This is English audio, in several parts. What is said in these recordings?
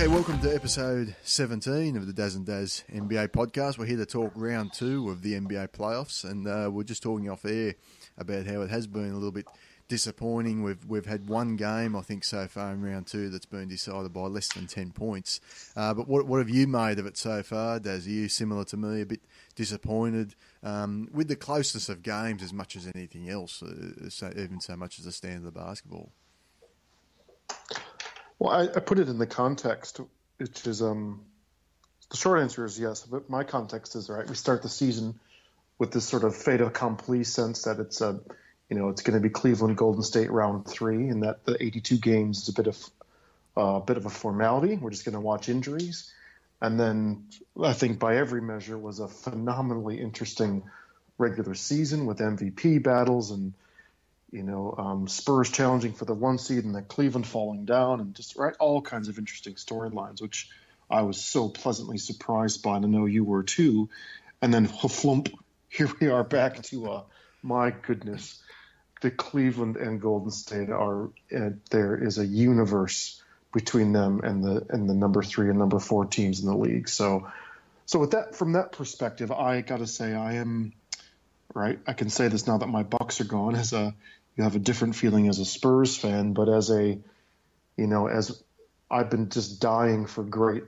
Okay, welcome to episode 17 of the Daz and Daz NBA podcast. We're here to talk round two of the NBA playoffs, and we're just talking off air about how it has been a little bit disappointing. We've had one game, I think, so far in round two that's been decided by less than 10 points. But what have you made of it so far, Daz? Are you similar to me, a bit disappointed with the closeness of games as much as anything else, even so much as the standard of basketball? Well, I put it in the context, which is the short answer is yes, but my context is right. We start the season with this sort of fait accompli sense that it's a, you know, it's going to be Cleveland, Golden State round three, and that the 82 games is a bit of a formality. We're just going to watch injuries, and then I think by every measure was a phenomenally interesting regular season with MVP battles and, you know, Spurs challenging for the one seed and then Cleveland falling down and just all kinds of interesting storylines, which I was so pleasantly surprised by, and I know you were too. And then, flump, here we are back to, my goodness, the Cleveland and Golden State are, there is a universe between them and the number three and number four teams in the league. So with that, from that perspective, I got to say I am, right, I can say this now that my Bucks are gone, as a, you have a different feeling as a Spurs fan, but as a, you know, as I've been just dying for a great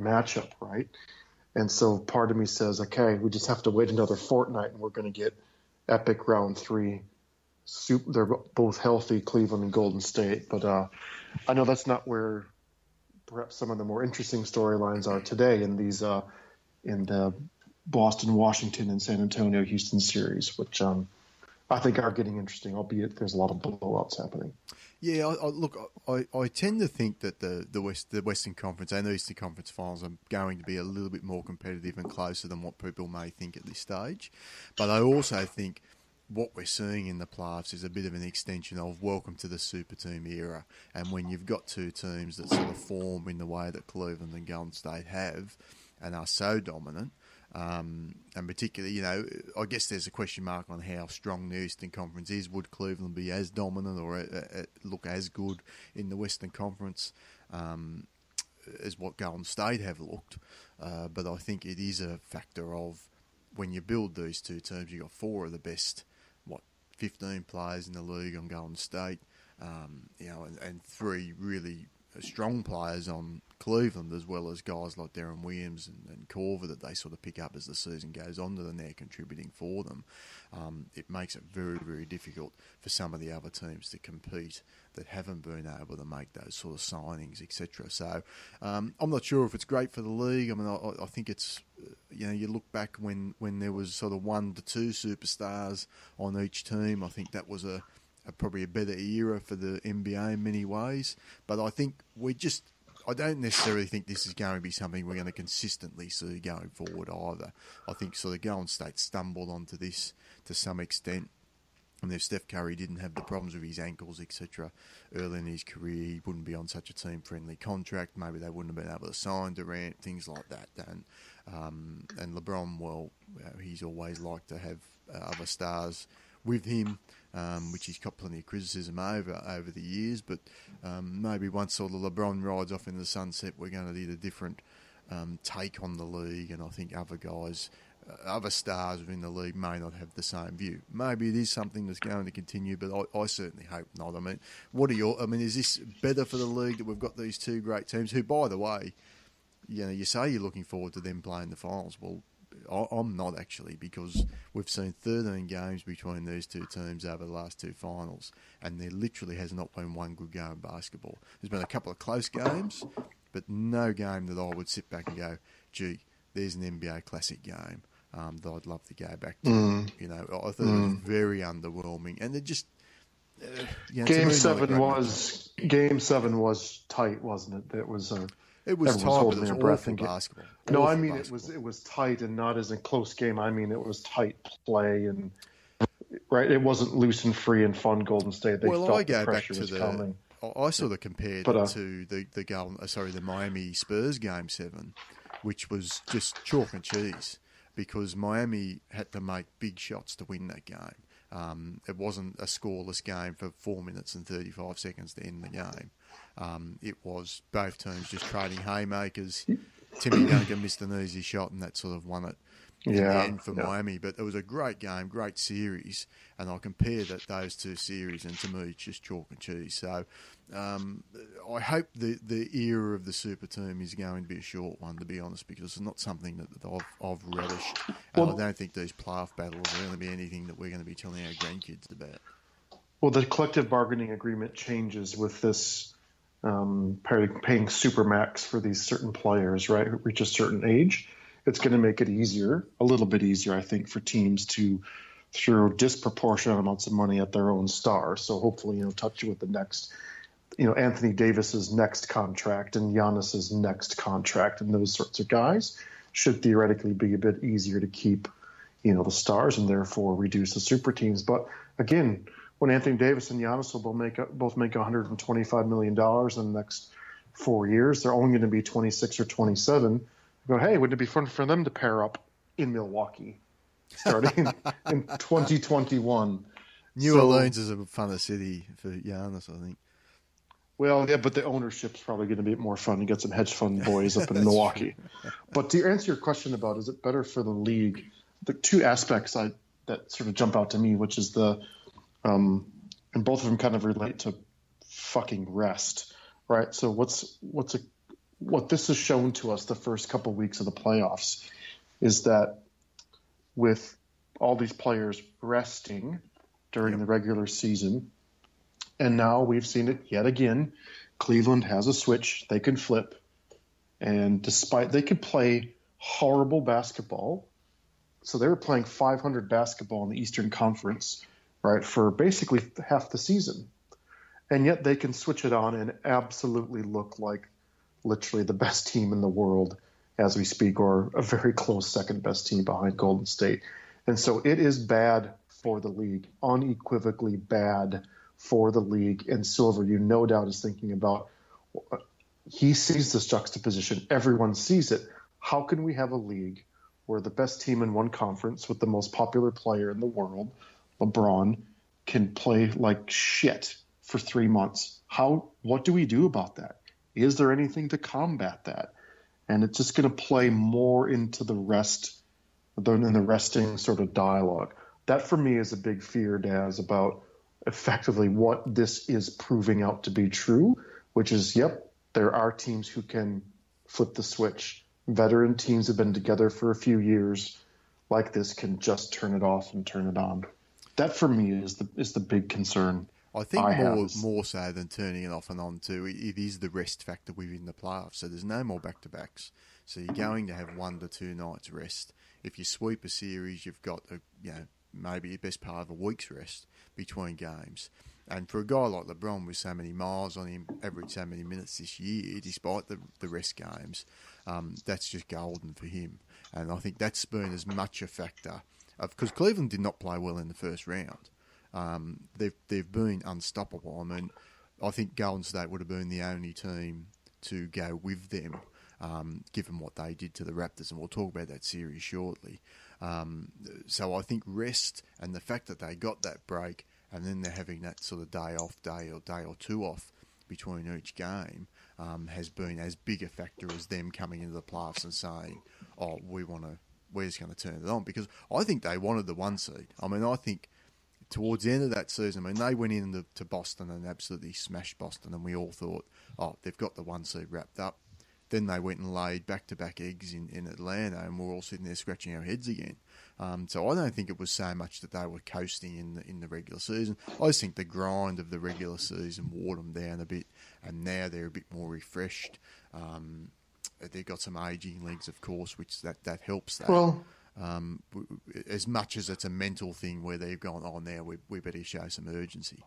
matchup, right? And so part of me says, okay, we just have to wait another fortnight and we're going to get epic round three. They're both healthy, Cleveland and Golden State. But I know that's not where perhaps some of the more interesting storylines are today in these in the Boston, Washington, and San Antonio, Houston series, which I think are getting interesting, albeit there's a lot of blowouts happening. Yeah, I tend to think that the Western Conference and the Eastern Conference finals are going to be a little bit more competitive and closer than what people may think at this stage. But I also think what we're seeing in the playoffs is a bit of an extension of welcome to the super team era. And when you've got two teams that sort of form in the way that Cleveland and Golden State have and are so dominant, and particularly, you know, I guess there's a question mark on how strong the Eastern Conference is. Would Cleveland be as dominant or look as good in the Western Conference as what Golden State have looked? But I think it is a factor of when you build these two teams, you've got four of the best, 15 players in the league on Golden State, you know, and three really strong players on Cleveland, as well as guys like Deron Williams and Corver that they sort of pick up as the season goes on, and they're contributing for them. It makes it very, very difficult for some of the other teams to compete that haven't been able to make those sort of signings, etc. So I'm not sure if it's great for the league. I mean, I think it's, you know, you look back when there was sort of 1 to 2 superstars on each team. I think that was probably a better era for the NBA in many ways. But I think I don't necessarily think this is going to be something we're going to consistently see going forward either. I think sort of Golden State stumbled onto this to some extent. And if Steph Curry didn't have the problems with his ankles, etc., early in his career, he wouldn't be on such a team-friendly contract. Maybe they wouldn't have been able to sign Durant, things like that. And LeBron, well, he's always liked to have other stars with him, which he's got plenty of criticism over the years. But maybe once all the LeBron rides off in the sunset, we're going to need a different take on the league. And I think other guys, other stars within the league may not have the same view. Maybe it is something that's going to continue, but I certainly hope not. I mean, is this better for the league that we've got these two great teams who, by the way, you know, you say you're looking forward to them playing the finals. Well, I'm not actually, because we've seen 13 games between these two teams over the last two finals, and there literally has not been one good game of basketball. There's been a couple of close games, but no game that I would sit back and go, gee, there's an NBA classic game that I'd love to go back to. You know, I thought it was very underwhelming, and it just you know, Game seven was tight, wasn't it? That was it was tight, but it was awful basketball. No, I mean it was tight and not as a close game. I mean it was tight play and right. It wasn't loose and free and fun. Golden State. They felt the pressure was coming. I sort of compared it to the Miami Spurs game 7, which was just chalk and cheese because Miami had to make big shots to win that game. It wasn't a scoreless game for 4 minutes and 35 seconds to end the game. It was both teams just trading haymakers. Timmy Duncan missed an easy shot, and that sort of won it in the end for Miami. But it was a great game, great series, and I'll compare that those two series, and to me, it's just chalk and cheese. So I hope the era of the super team is going to be a short one, to be honest, because it's not something that I've relished. Well, and I don't think these playoff battles are going to be anything that we're going to be telling our grandkids about. Well, the collective bargaining agreement changes with this paying supermax for these certain players, right, who reach a certain age. It's going to make it easier, a little bit easier, I think, for teams to throw disproportionate amounts of money at their own stars. So hopefully, touch you with the next, Anthony Davis's next contract and Giannis's next contract, and those sorts of guys should theoretically be a bit easier to keep, the stars, and therefore reduce the super teams. But again, when Anthony Davis and Giannis will both make $125 million in the next 4 years, they're only going to be 26 or 27. Go, hey, wouldn't it be fun for them to pair up in Milwaukee starting in 2021? New Orleans is a funner city for Giannis, I think. Well, yeah, but the ownership's probably going to be more fun. You get some hedge fund boys up in Milwaukee. But to answer your question about is it better for the league, the two aspects that sort of jump out to me, which is the and both of them kind of relate to fucking rest, right? So what this has shown to us the first couple of weeks of the playoffs is that with all these players resting during the regular season, and now we've seen it yet again, Cleveland has a switch. They can flip. And despite they could play horrible basketball, so they were playing .500 basketball in the Eastern Conference, right, for basically half the season. And yet they can switch it on and absolutely look like literally the best team in the world as we speak, or a very close second best team behind Golden State. And so it is bad for the league, unequivocally bad for the league. And Silver, you no doubt, is thinking about, he sees this juxtaposition. Everyone sees it. How can we have a league where the best team in one conference with the most popular player in the world, LeBron, can play like shit for 3 months? What do we do about that? Is there anything to combat that? And it's just going to play more into the rest than the resting sort of dialogue. That, for me, is a big fear, Daz, about effectively what this is proving out to be true, which is, yep, there are teams who can flip the switch. Veteran teams have been together for a few years like this can just turn it off and turn it on. That, for me, is the big concern. I think more so than turning it off and on too, it is the rest factor within the playoffs. So there's no more back-to-backs. So you're going to have 1 to 2 nights rest. If you sweep a series, you've got maybe the best part of a week's rest between games. And for a guy like LeBron with so many miles on him, average so many minutes this year, despite the rest games, that's just golden for him. And I think that's been as much a factor of, because Cleveland did not play well in the first round. They've been unstoppable. I mean, I think Golden State would have been the only team to go with them, given what they did to the Raptors, and we'll talk about that series shortly. So I think rest and the fact that they got that break, and then they're having that sort of day or two off between each game, has been as big a factor as them coming into the playoffs and saying, "Oh, we're just going to turn it on," because I think they wanted the 1 seed. I mean, I think towards the end of that season, I mean, they went into Boston and absolutely smashed Boston, and we all thought, oh, they've got the 1 seed wrapped up. Then they went and laid back-to-back eggs in Atlanta, and we're all sitting there scratching our heads again. So I don't think it was so much that they were coasting in the regular season. I just think the grind of the regular season wore them down a bit, and now they're a bit more refreshed. They've got some aging legs, of course, which that helps that. Well, as much as it's a mental thing where they've gone, oh, now we better show some urgency.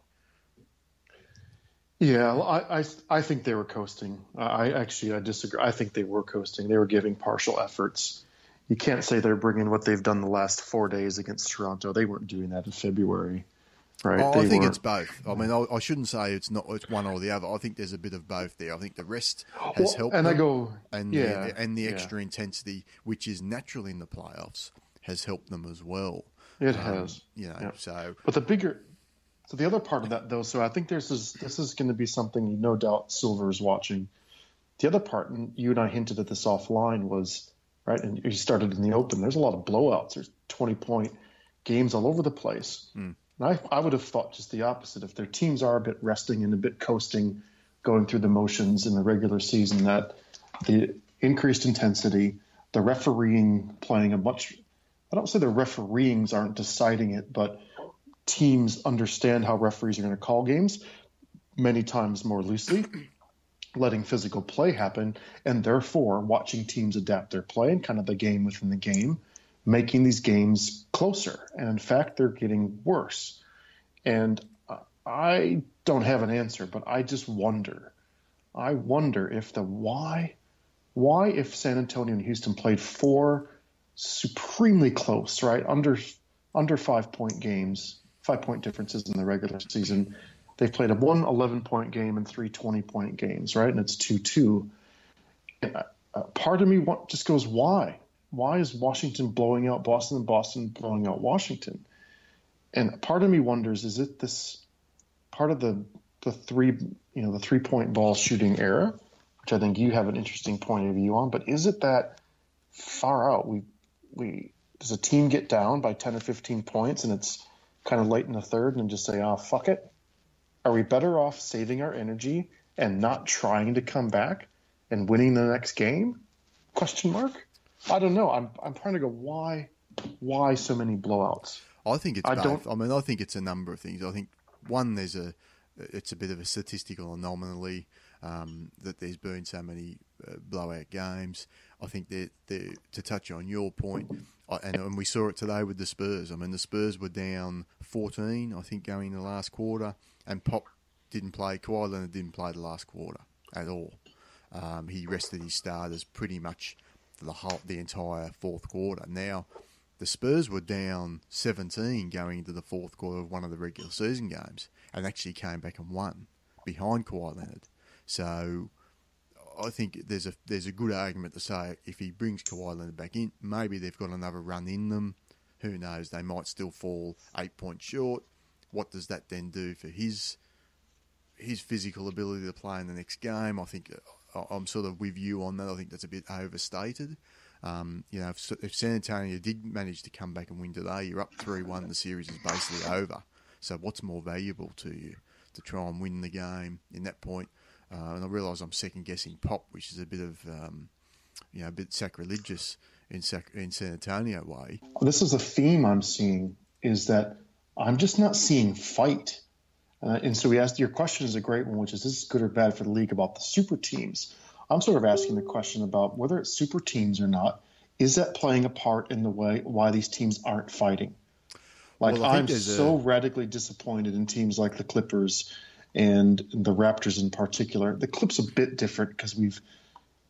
Yeah, I think they were coasting. I disagree. I think they were coasting. They were giving partial efforts. You can't say they're bringing what they've done the last 4 days against Toronto. They weren't doing that in February, right? Oh, I think it's both. I mean, I shouldn't say it's one or the other. I think there's a bit of both there. I think the rest has helped, and the extra intensity, which is natural in the playoffs, has helped them as well. It has, So, but the bigger, So the other part of that, though, so I think this is going to be something no doubt Silver's watching. The other part, and you and I hinted at this offline, was right, and you started in the open. There's a lot of blowouts. There's 20-point games all over the place. Mm. And I would have thought just the opposite. If their teams are a bit resting and a bit coasting, going through the motions in the regular season, that the increased intensity, the refereeing playing a much – I don't say the refereeings aren't deciding it, but teams understand how referees are going to call games many times more loosely, letting physical play happen, and therefore watching teams adapt their play and kind of the game within the game, making these games closer. And, in fact, they're getting worse. And I don't have an answer, but I just wonder. I wonder if the why if San Antonio and Houston played four supremely close, right, under 5-point games, 5-point differences in the regular season. They've played a 1 11-point game and 3 20-point games, right? And it's 2-2. Part of me just goes, why? Why is Washington blowing out Boston and Boston blowing out Washington? And part of me wonders, is it this part of the 3-point ball shooting era, which I think you have an interesting point of view on, but is it that far out? Does a team get down by 10 or 15 points and it's kind of late in the third and just say, fuck it? Are we better off saving our energy and not trying to come back and winning the next game? Question mark? I don't know. I'm trying to go, why so many blowouts? I think it's both. I think it's a number of things. I think, one, it's a bit of a statistical anomaly that there's been so many blowout games. I think that to touch on your point, and we saw it today with the Spurs. I mean, the Spurs were down 14, I think, going in the last quarter, and Pop didn't play. Kawhi Leonard didn't play the last quarter at all. He rested his starters pretty much for the entire fourth quarter. Now, the Spurs were down 17 going into the fourth quarter of one of the regular season games and actually came back and won behind Kawhi Leonard. So I think there's a good argument to say if he brings Kawhi Leonard back in, maybe they've got another run in them. Who knows? They might still fall 8 points short. What does that then do for his physical ability to play in the next game? I think I'm sort of with you on that. I think that's a bit overstated. If San Antonio did manage to come back and win today, you're up 3-1. The series is basically over. So what's more valuable to you to try and win the game in that point? And I realise I'm second guessing Pop, which is a bit of, a bit sacrilegious in San Antonio way. This is a theme I'm seeing, is that I'm just not seeing fight. And so we asked, your question is a great one, which is good or bad for the league about the super teams. I'm sort of asking the question about whether it's super teams or not. Is that playing a part in the way why these teams aren't fighting? Like, I'm so radically disappointed in teams like the Clippers and the Raptors in particular. The Clips a bit different because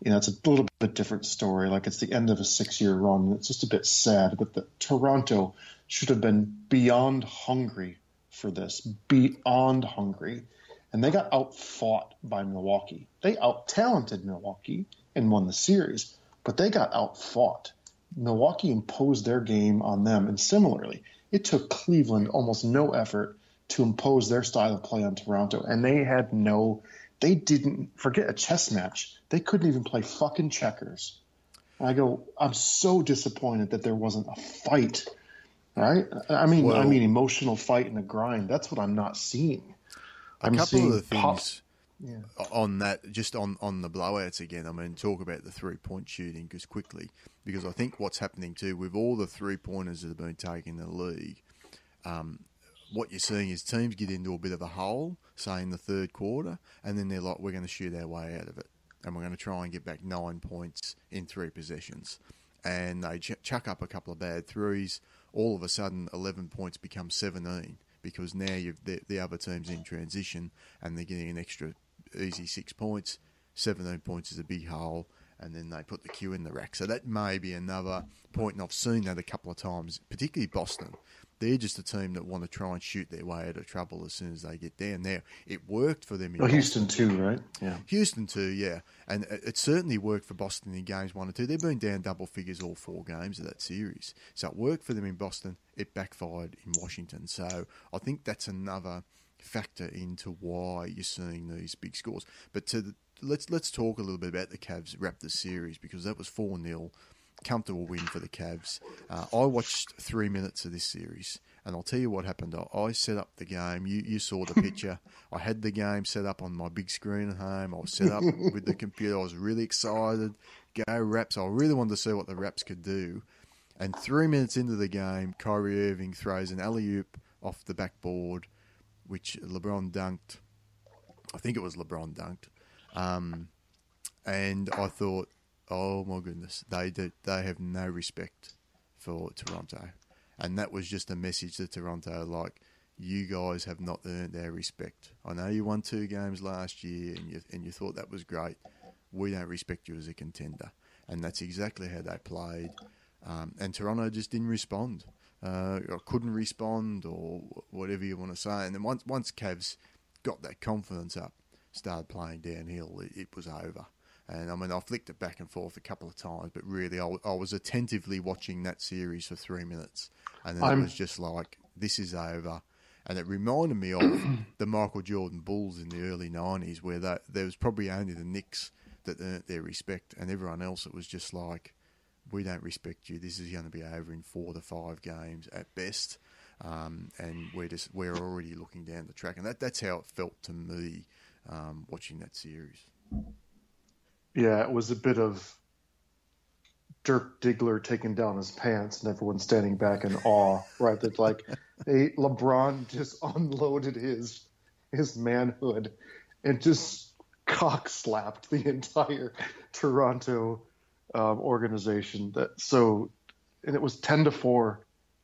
it's a little bit different story. Like, it's the end of a 6-year run. It's just a bit sad. But the Toronto should have been beyond hungry for this, beyond hungry. And they got outfought by Milwaukee. They out-talented Milwaukee and won the series, but they got outfought. Milwaukee imposed their game on them, and similarly, it took Cleveland almost no effort to impose their style of play on Toronto, and they didn't forget a chess match. They couldn't even play fucking checkers. And I go, I'm so disappointed that there wasn't a fight, right? I mean, emotional fight and a grind. That's what I'm not seeing. A couple of the things on that, just on the blowouts again. I mean, talk about the 3-point shooting just quickly, because I think what's happening too with all the 3-pointers that have been taken in the league, what you're seeing is teams get into a bit of a hole, say in the third quarter, and then they're like, we're going to shoot our way out of it, and we're going to try and get back 9 points in 3 possessions. And they chuck up a couple of bad threes. All of a sudden, 11 points become 17. Because now the other team's in transition and they're getting an extra easy 6 points. 17 points is a big hole, and then they put the Q in the rack. So that may be another point, and I've seen that a couple of times, particularly Boston. They're just a team that want to try and shoot their way out of trouble as soon as they get down there. It worked for them in Houston too, right? Yeah. Houston too, yeah. And it certainly worked for Boston in games 1 and 2. They've been down double figures all 4 games of that series. So it worked for them in Boston. It backfired in Washington. So I think that's another factor into why you're seeing these big scores. But let's talk a little bit about the Cavs Raptors series, because that was 4-0. Comfortable win for the Cavs. I watched 3 minutes of this series, and I'll tell you what happened. I set up the game. You saw the picture. I had the game set up on my big screen at home. I was set up with the computer. I was really excited. Go Raps. I really wanted to see what the Raps could do. And 3 minutes into the game, Kyrie Irving throws an alley-oop off the backboard, which LeBron dunked. I think it was LeBron dunked. And I thought, oh my goodness, they have no respect for Toronto. And that was just a message to Toronto, like, you guys have not earned our respect. I know you won 2 games last year and you thought that was great. We don't respect you as a contender. And that's exactly how they played. And Toronto just didn't respond, or couldn't respond, or whatever you want to say. And then once Cavs got that confidence up, started playing downhill, it was over. And, I mean, I flicked it back and forth a couple of times, but really I was attentively watching that series for 3 minutes. And then it was just like, this is over. And it reminded me of the Michael Jordan Bulls in the early 90s, where there was probably only the Knicks that earned their respect, and everyone else it was just like, we don't respect you. This is going to be over in 4 to 5 games at best. And we're already looking down the track. And that's how it felt to me watching that series. Yeah, it was a bit of Dirk Diggler taking down his pants and everyone standing back in awe, right? That like LeBron just unloaded his manhood and just cock-slapped the entire Toronto organization. And it was 10-4.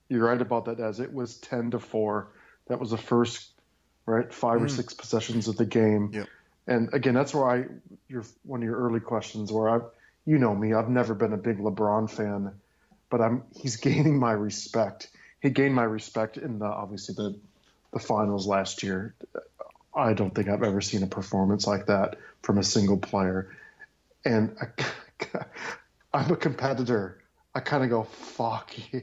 You're right about that, Daz. It was 10-4. That was the first, right, 5 or 6 possessions of the game. Yep. And again, that's where one of your early questions, where I've never been a big LeBron fan, but he's gaining my respect. He gained my respect in the finals last year. I don't think I've ever seen a performance like that from a single player. And I'm a competitor. I kind of go, fuck yeah,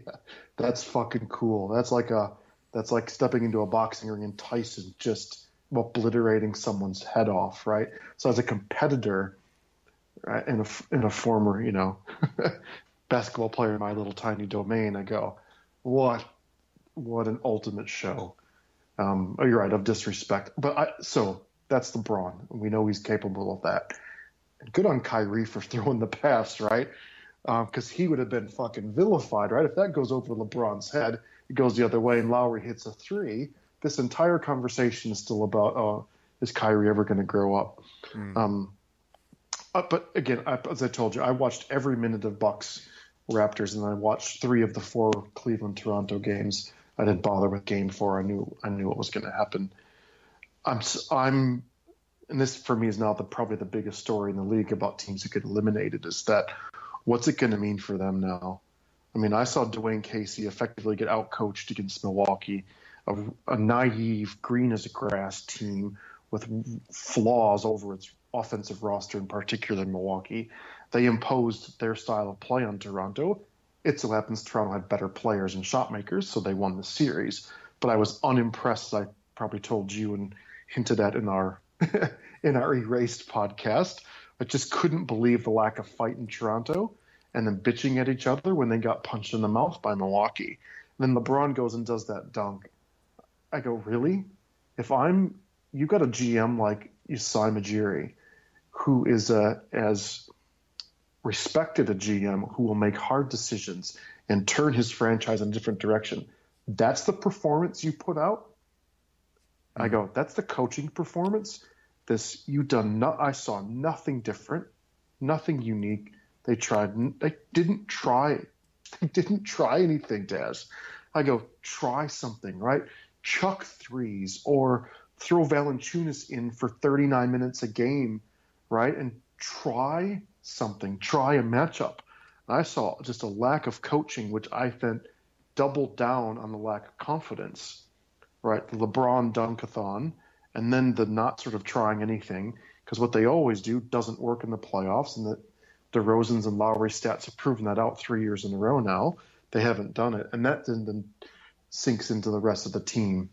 that's fucking cool. That's like stepping into a boxing ring and Tyson just obliterating someone's head off, right? So as a competitor, right, and a former, basketball player in my little tiny domain, I go, what an ultimate show. You're right, of disrespect. But so that's LeBron. We know he's capable of that. And good on Kyrie for throwing the pass, right? Because he would have been fucking vilified, right? If that goes over LeBron's head, it goes the other way, and Lowry hits a 3. This entire conversation is still about, is Kyrie ever going to grow up? Mm. But again, as I told you, I watched every minute of Bucks Raptors, and I watched 3 of the 4 Cleveland Toronto games. I didn't bother with Game 4. I knew what was going to happen. And this for me is now probably the biggest story in the league about teams that get eliminated, is that what's it going to mean for them now? I mean, I saw Dwyane Casey effectively get outcoached against Milwaukee. A naive, green-as-grass team with flaws over its offensive roster, in particular Milwaukee. They imposed their style of play on Toronto. It so happens Toronto had better players and shot makers, so they won the series. But I was unimpressed, as I probably told you and hinted at in our Erased podcast. I just couldn't believe the lack of fight in Toronto, and then bitching at each other when they got punched in the mouth by Milwaukee. And then LeBron goes and does that dunk. I go, really? You've got a GM like Masai Ujiri, who is as respected a GM, who will make hard decisions and turn his franchise in a different direction. That's the performance you put out? I go, that's the coaching performance? I saw nothing different, nothing unique. They didn't try anything, Daz. I go, try something, right? Chuck 3s or throw Valanciunas in for 39 minutes a game, right? And try something, try a matchup. And I saw just a lack of coaching, which I doubled down on the lack of confidence, right? The LeBron dunk-a-thon, and then the not sort of trying anything, because what they always do doesn't work in the playoffs, and the DeRozan's and Lowry stats have proven that out 3 years in a row now. They haven't done it, and that then sinks into the rest of the team,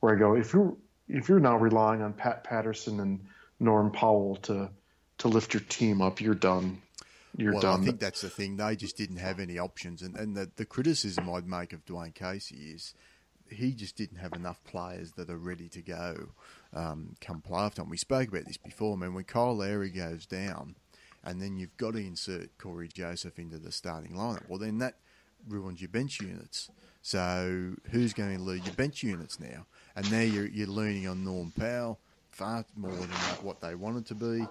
where I go, if you're now relying on Pat Patterson and Norm Powell to lift your team up, you're done. Well, I think that's the thing. They just didn't have any options. And the criticism I'd make of Dwyane Casey is he just didn't have enough players that are ready to go come playoff time. We spoke about this before. I mean, when Kyle Lowry goes down and then you've got to insert Corey Joseph into the starting lineup, well, then that ruins your bench units. So who's going to lead your bench units now? And now you're leaning on Norm Powell far more than what they wanted to be.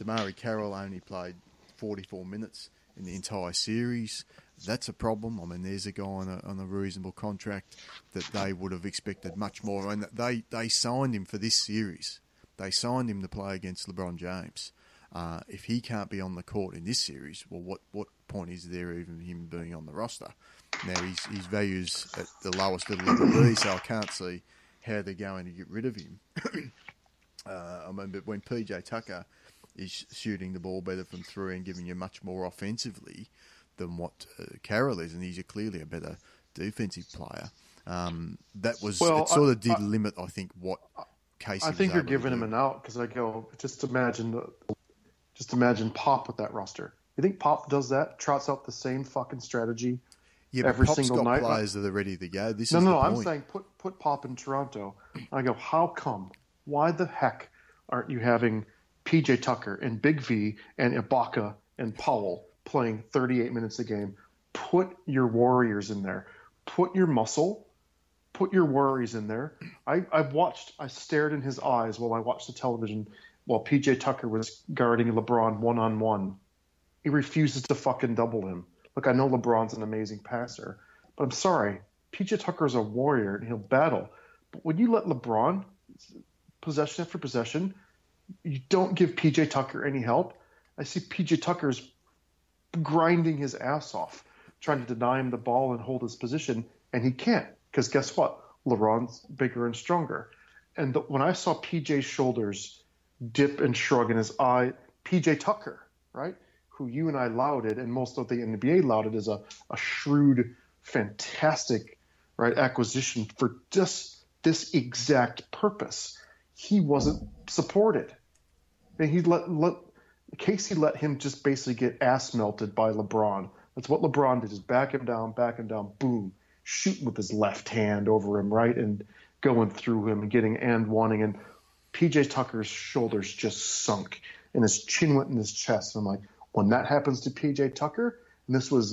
Damari Carroll only played 44 minutes in the entire series. That's a problem. I mean, there's a guy on a reasonable contract that they would have expected much more. And they signed him for this series. They signed him to play against LeBron James. If he can't be on the court in this series, well, what point is there even him being on the roster? Now, his value's at the lowest it'll ever be, so I can't see how they're going to get rid of him. I mean, but when PJ Tucker is shooting the ball better from three and giving you much more offensively than what Carroll is, and he's clearly a better defensive player. That sort of did limit, I think, what Casey. I think you're giving him an out, because I go, just imagine Pop with that roster. You think Pop does that? Trots out the same fucking strategy every single night. Players that are ready to go. I'm saying put Pop in Toronto. I go, how come? Why the heck aren't you having PJ Tucker and Big V and Ibaka and Powell playing 38 minutes a game? Put your warriors in there. Put your muscle. Put your worries in there. I stared in his eyes while I watched the television while PJ Tucker was guarding LeBron one-on-one. He refuses to fucking double him. Look, I know LeBron's an amazing passer, but I'm sorry. PJ Tucker's a warrior and he'll battle. But when you let LeBron possession after possession, you don't give PJ Tucker any help. I see PJ Tucker's grinding his ass off, trying to deny him the ball and hold his position, and he can't, because guess what? LeBron's bigger and stronger. And when I saw PJ's shoulders dip and shrug in his eye, PJ Tucker, right, who you and I lauded, and most of the NBA lauded as a shrewd, fantastic, right, acquisition for just this exact purpose. He wasn't supported. And he let Casey let him just basically get ass melted by LeBron. That's what LeBron did, is back him down, boom, shooting with his left hand over him, right, and going through him and getting and wanting. And PJ Tucker's shoulders just sunk, and his chin went in his chest. And I'm like, when that happens to PJ Tucker, and this was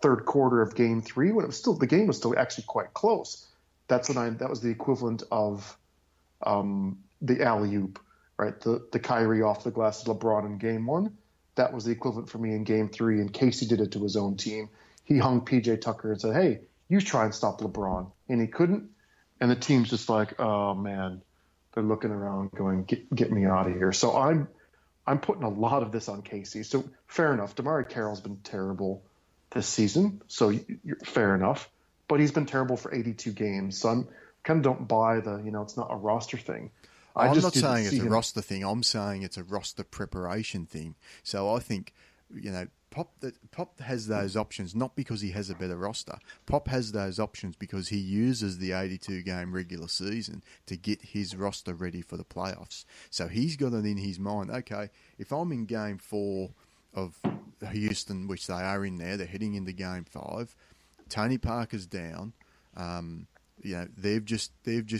third quarter of game three, when it was still, the game was still actually quite close. That was the equivalent of the alley-oop, right? The Kyrie off the glass of LeBron in game one. That was the equivalent for me in game three, and Casey did it to his own team. He hung PJ Tucker and said, hey, you try and stop LeBron. And he couldn't. And the team's just like, oh, man. They're looking around going, get me out of here. So I'm putting a lot of this on Casey. So fair enough. Damari Carroll's been terrible this season, so fair enough. But he's been terrible for 82 games, so I'm kind of don't buy the, it's not a roster thing. I'm not saying it's a roster thing. I'm saying it's a roster preparation thing. So I think, Pop has those options not because he has a better roster. Pop has those options because he uses the 82-game regular season to get his roster ready for the playoffs. So he's got it in his mind, okay, if I'm in game four of Houston, which they are in there, they're heading into game five, Tony Parker's down, they've just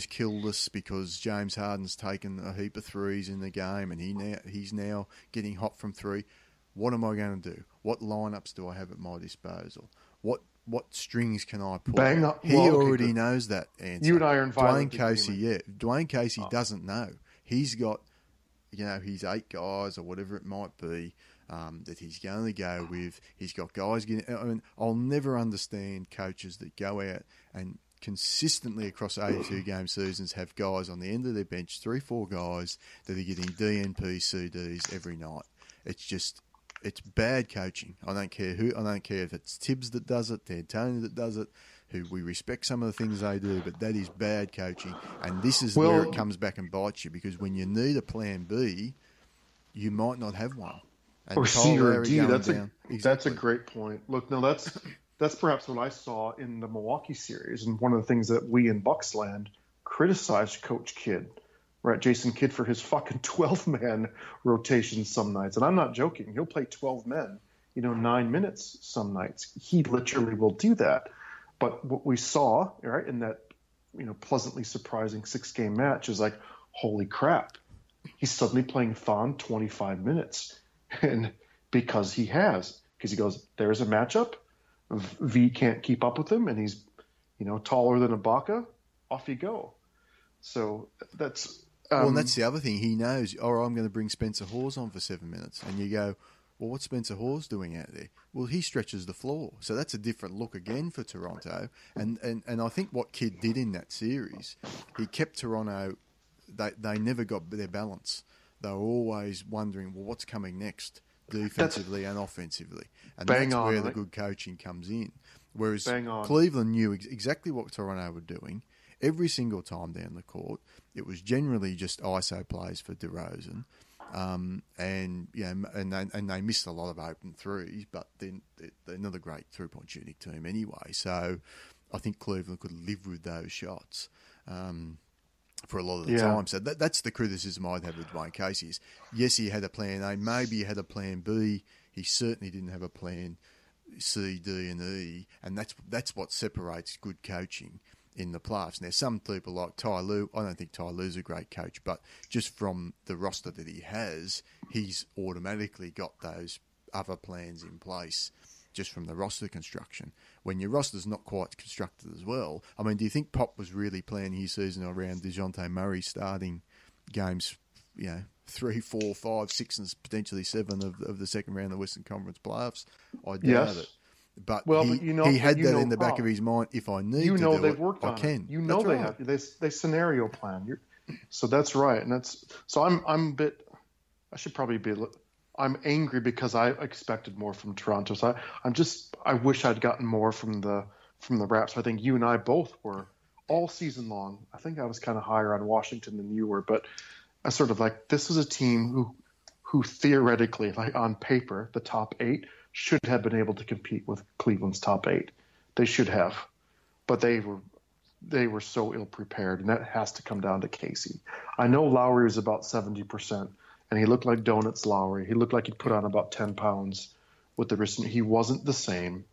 killed us because James Harden's taken a heap of threes in the game, and he's now getting hot from three. What am I going to do? What lineups do I have at my disposal? What strings can I pull? He already knows that answer. You and I are invited. Dwyane Casey doesn't know. He's got, his eight guys or whatever it might be that he's going to go with. He's got guys getting. I mean, I'll never understand coaches that go out and consistently across 82-game seasons have guys on the end of their bench, 3-4 guys that are getting DNP, CDs every night. It's just it's bad coaching. I don't care who. I don't care if it's Tibbs that does it, D'Antoni that does it, who we respect some of the things they do, but that is bad coaching. And this is where it comes back and bites you, because when you need a plan B, you might not have one. And or C or D. That's a great point. Look, no, that's perhaps what I saw in the Milwaukee series, and one of the things that we in Bucksland criticized Coach Kidd, right, Jason Kidd, for his fucking 12-man rotation some nights. And I'm not joking. He'll play 12 men, 9 minutes some nights. He literally will do that. But what we saw, right, in that, pleasantly surprising 6-game match is like, holy crap, he's suddenly playing Thon 25 minutes. And because he goes, there's a matchup. V can't keep up with him, and he's, taller than Ibaka. Off you go. So that's and that's the other thing. He knows, I'm going to bring Spencer Hawes on for 7 minutes, and you go, well, what's Spencer Hawes doing out there? Well, he stretches the floor, so that's a different look again for Toronto. And I think what Kidd did in that series, he kept Toronto. They never got their balance. They were always wondering, well, what's coming next, defensively and offensively, and that's where the good coaching comes in. Whereas Cleveland knew exactly what Toronto were doing every single time down the court. It was generally just ISO plays for DeRozan, and they missed a lot of open threes. But then they're not a great 3-point shooting team anyway, so I think Cleveland could live with those shots. For a lot of the time. So that's the criticism I'd have with Dwyane Casey is, yes, he had a plan A, maybe he had a plan B. He certainly didn't have a plan C, D and E. And that's what separates good coaching in the playoffs. Now, some people like Ty Lue, I don't think Ty Lue's a great coach, but just from the roster that he has, he's automatically got those other plans in place just from the roster construction. When your roster's not quite constructed as well, I mean, do you think Pop was really planning his season around DeJounte Murray starting games, 3, 4, 5, 6, and potentially 7 of the second round of the Western Conference playoffs? I doubt it. But he had that in the back of his mind. If I need to do it, worked on I can. It. They have. They scenario plan. So that's right, and that's so. I'm angry because I expected more from Toronto. So I wish I'd gotten more from the Raps. I think you and I both were all season long. I think I was kind of higher on Washington than you were, but I sort of like, this is a team who theoretically, like on paper, the top 8 should have been able to compete with Cleveland's top 8. They should have, but they were so ill prepared, and that has to come down to Casey. I know Lowry was about 70%. And he looked like donuts, Lowry. He looked like he'd put on about 10 pounds with the wrist. He wasn't the same.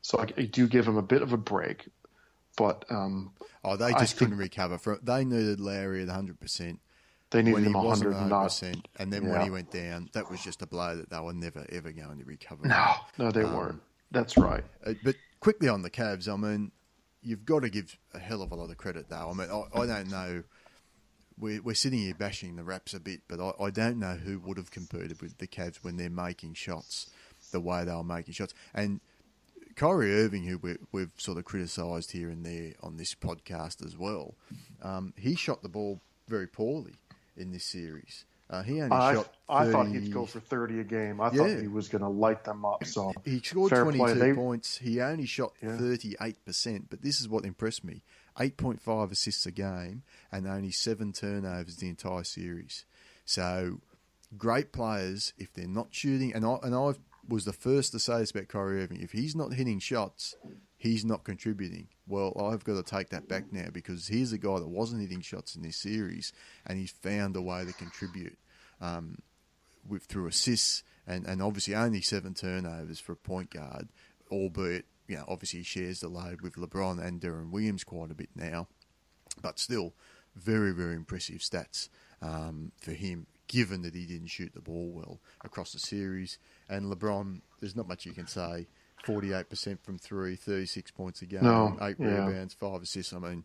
So I do give him a bit of a break. But they just couldn't recover from it. They needed Lowry at 100%. They needed him 100%. And then when he went down, that was just a blow that they were never, ever going to recover. No, they weren't. That's right. But quickly on the Cavs, I mean, you've got to give a hell of a lot of credit, though. I mean, I don't know. We're sitting here bashing the Raps a bit, but I don't know who would have competed with the Cavs when they're making shots the way they were making shots. And Kyrie Irving, who we've sort of criticised here and there on this podcast as well, he shot the ball very poorly in this series. He only shot 30. I thought he'd go for 30 a game. I thought he was going to light them up. So he scored 22 points. He only shot 38%, but this is what impressed me. 8.5 assists a game and only 7 turnovers the entire series. So great players, if they're not shooting, and I was the first to say this about Kyrie Irving, if he's not hitting shots, he's not contributing. Well, I've got to take that back now, because he's a guy that wasn't hitting shots in this series, and he's found a way to contribute through assists and obviously only 7 turnovers for a point guard, albeit obviously he shares the load with LeBron and Deron Williams quite a bit now, but still very, very impressive stats for him, given that he didn't shoot the ball well across the series. And LeBron, there's not much you can say, 48% from 3, 36 points a game, 8 rebounds, 5 assists. I mean,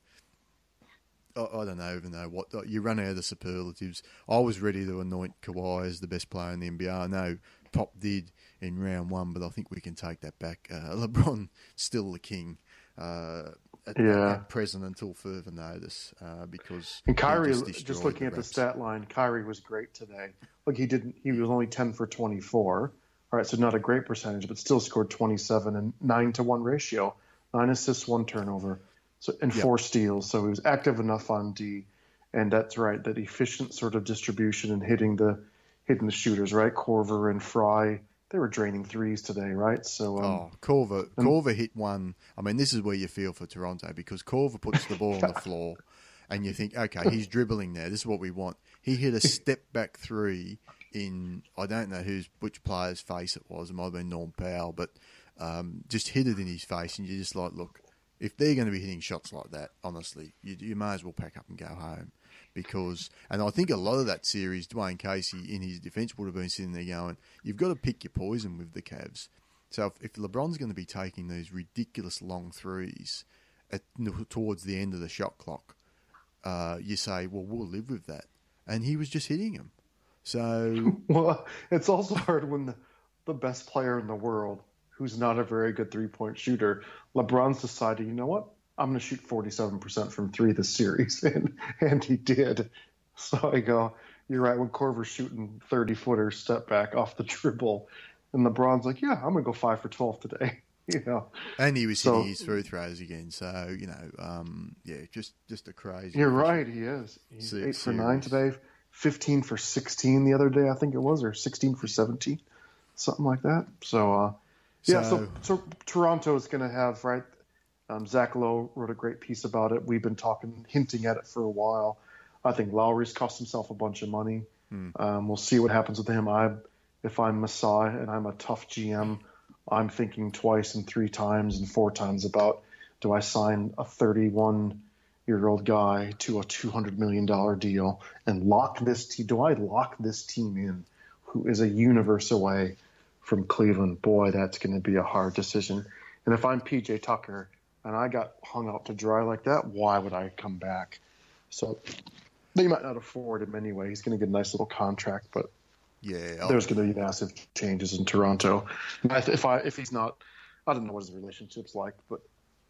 I don't know, even though what you run out of superlatives. I was ready to anoint Kawhi as the best player in the NBA. I know Pop did in round 1, but I think we can take that back. LeBron still the king at present until further notice, because and Kyrie just looking at the stat line, Kyrie was great today. Look, he was only 10 for 24, All right, so not a great percentage, but still scored 27 and 9-1 ratio, 9 assists, 1 turnover, so and 4 steals. So he was active enough on D, and that's right, that efficient sort of distribution and hitting the shooters, right? Corver and Fry, they were draining threes today, right? So Corver hit one. I mean, this is where you feel for Toronto, because Corver puts the ball on the floor, and you think, okay, he's dribbling there. This is what we want. He hit a step back three. In I don't know which player's face it was. It might have been Norm Powell, but just hit it in his face, and you're just like, look, if they're going to be hitting shots like that, honestly, you may as well pack up and go home, because. And I think a lot of that series, Dwyane Casey in his defence would have been sitting there going, you've got to pick your poison with the Cavs. So if LeBron's going to be taking these ridiculous long threes towards the end of the shot clock, you say, well, we'll live with that, and he was just hitting them. So well, it's also hard when the best player in the world, who's not a very good three-point shooter, LeBron's decided, you know what, I'm going to shoot 47% from three this series, and he did. So I go, you're right. When Corver's shooting 30-footer step back off the dribble, and LeBron's like, yeah, I'm going to go 5 for 12 today, you know. And he was hitting his free throws again. So you know, yeah, just a crazy. You're right. He is. He's 8 for 9 today. 15 for 16 the other day, I think it was, or 16 for 17, something like that. So, so Toronto is going to have, right, Zach Lowe wrote a great piece about it. We've been hinting at it for a while. I think Lowry's cost himself a bunch of money. We'll see what happens with him. If I'm Masai and I'm a tough GM, I'm thinking twice and 3 times and 4 times about, do I sign a 31-year-old guy to a $200 million deal and lock this team? Do I lock this team in, who is a universe away from Cleveland? Boy, that's going to be a hard decision. And if I'm PJ Tucker and I got hung out to dry like that, why would I come back? So they might not afford him anyway. He's going to get a nice little contract, but yeah, there's going to be massive changes in Toronto. And if he's not, I don't know what his relationship's like, but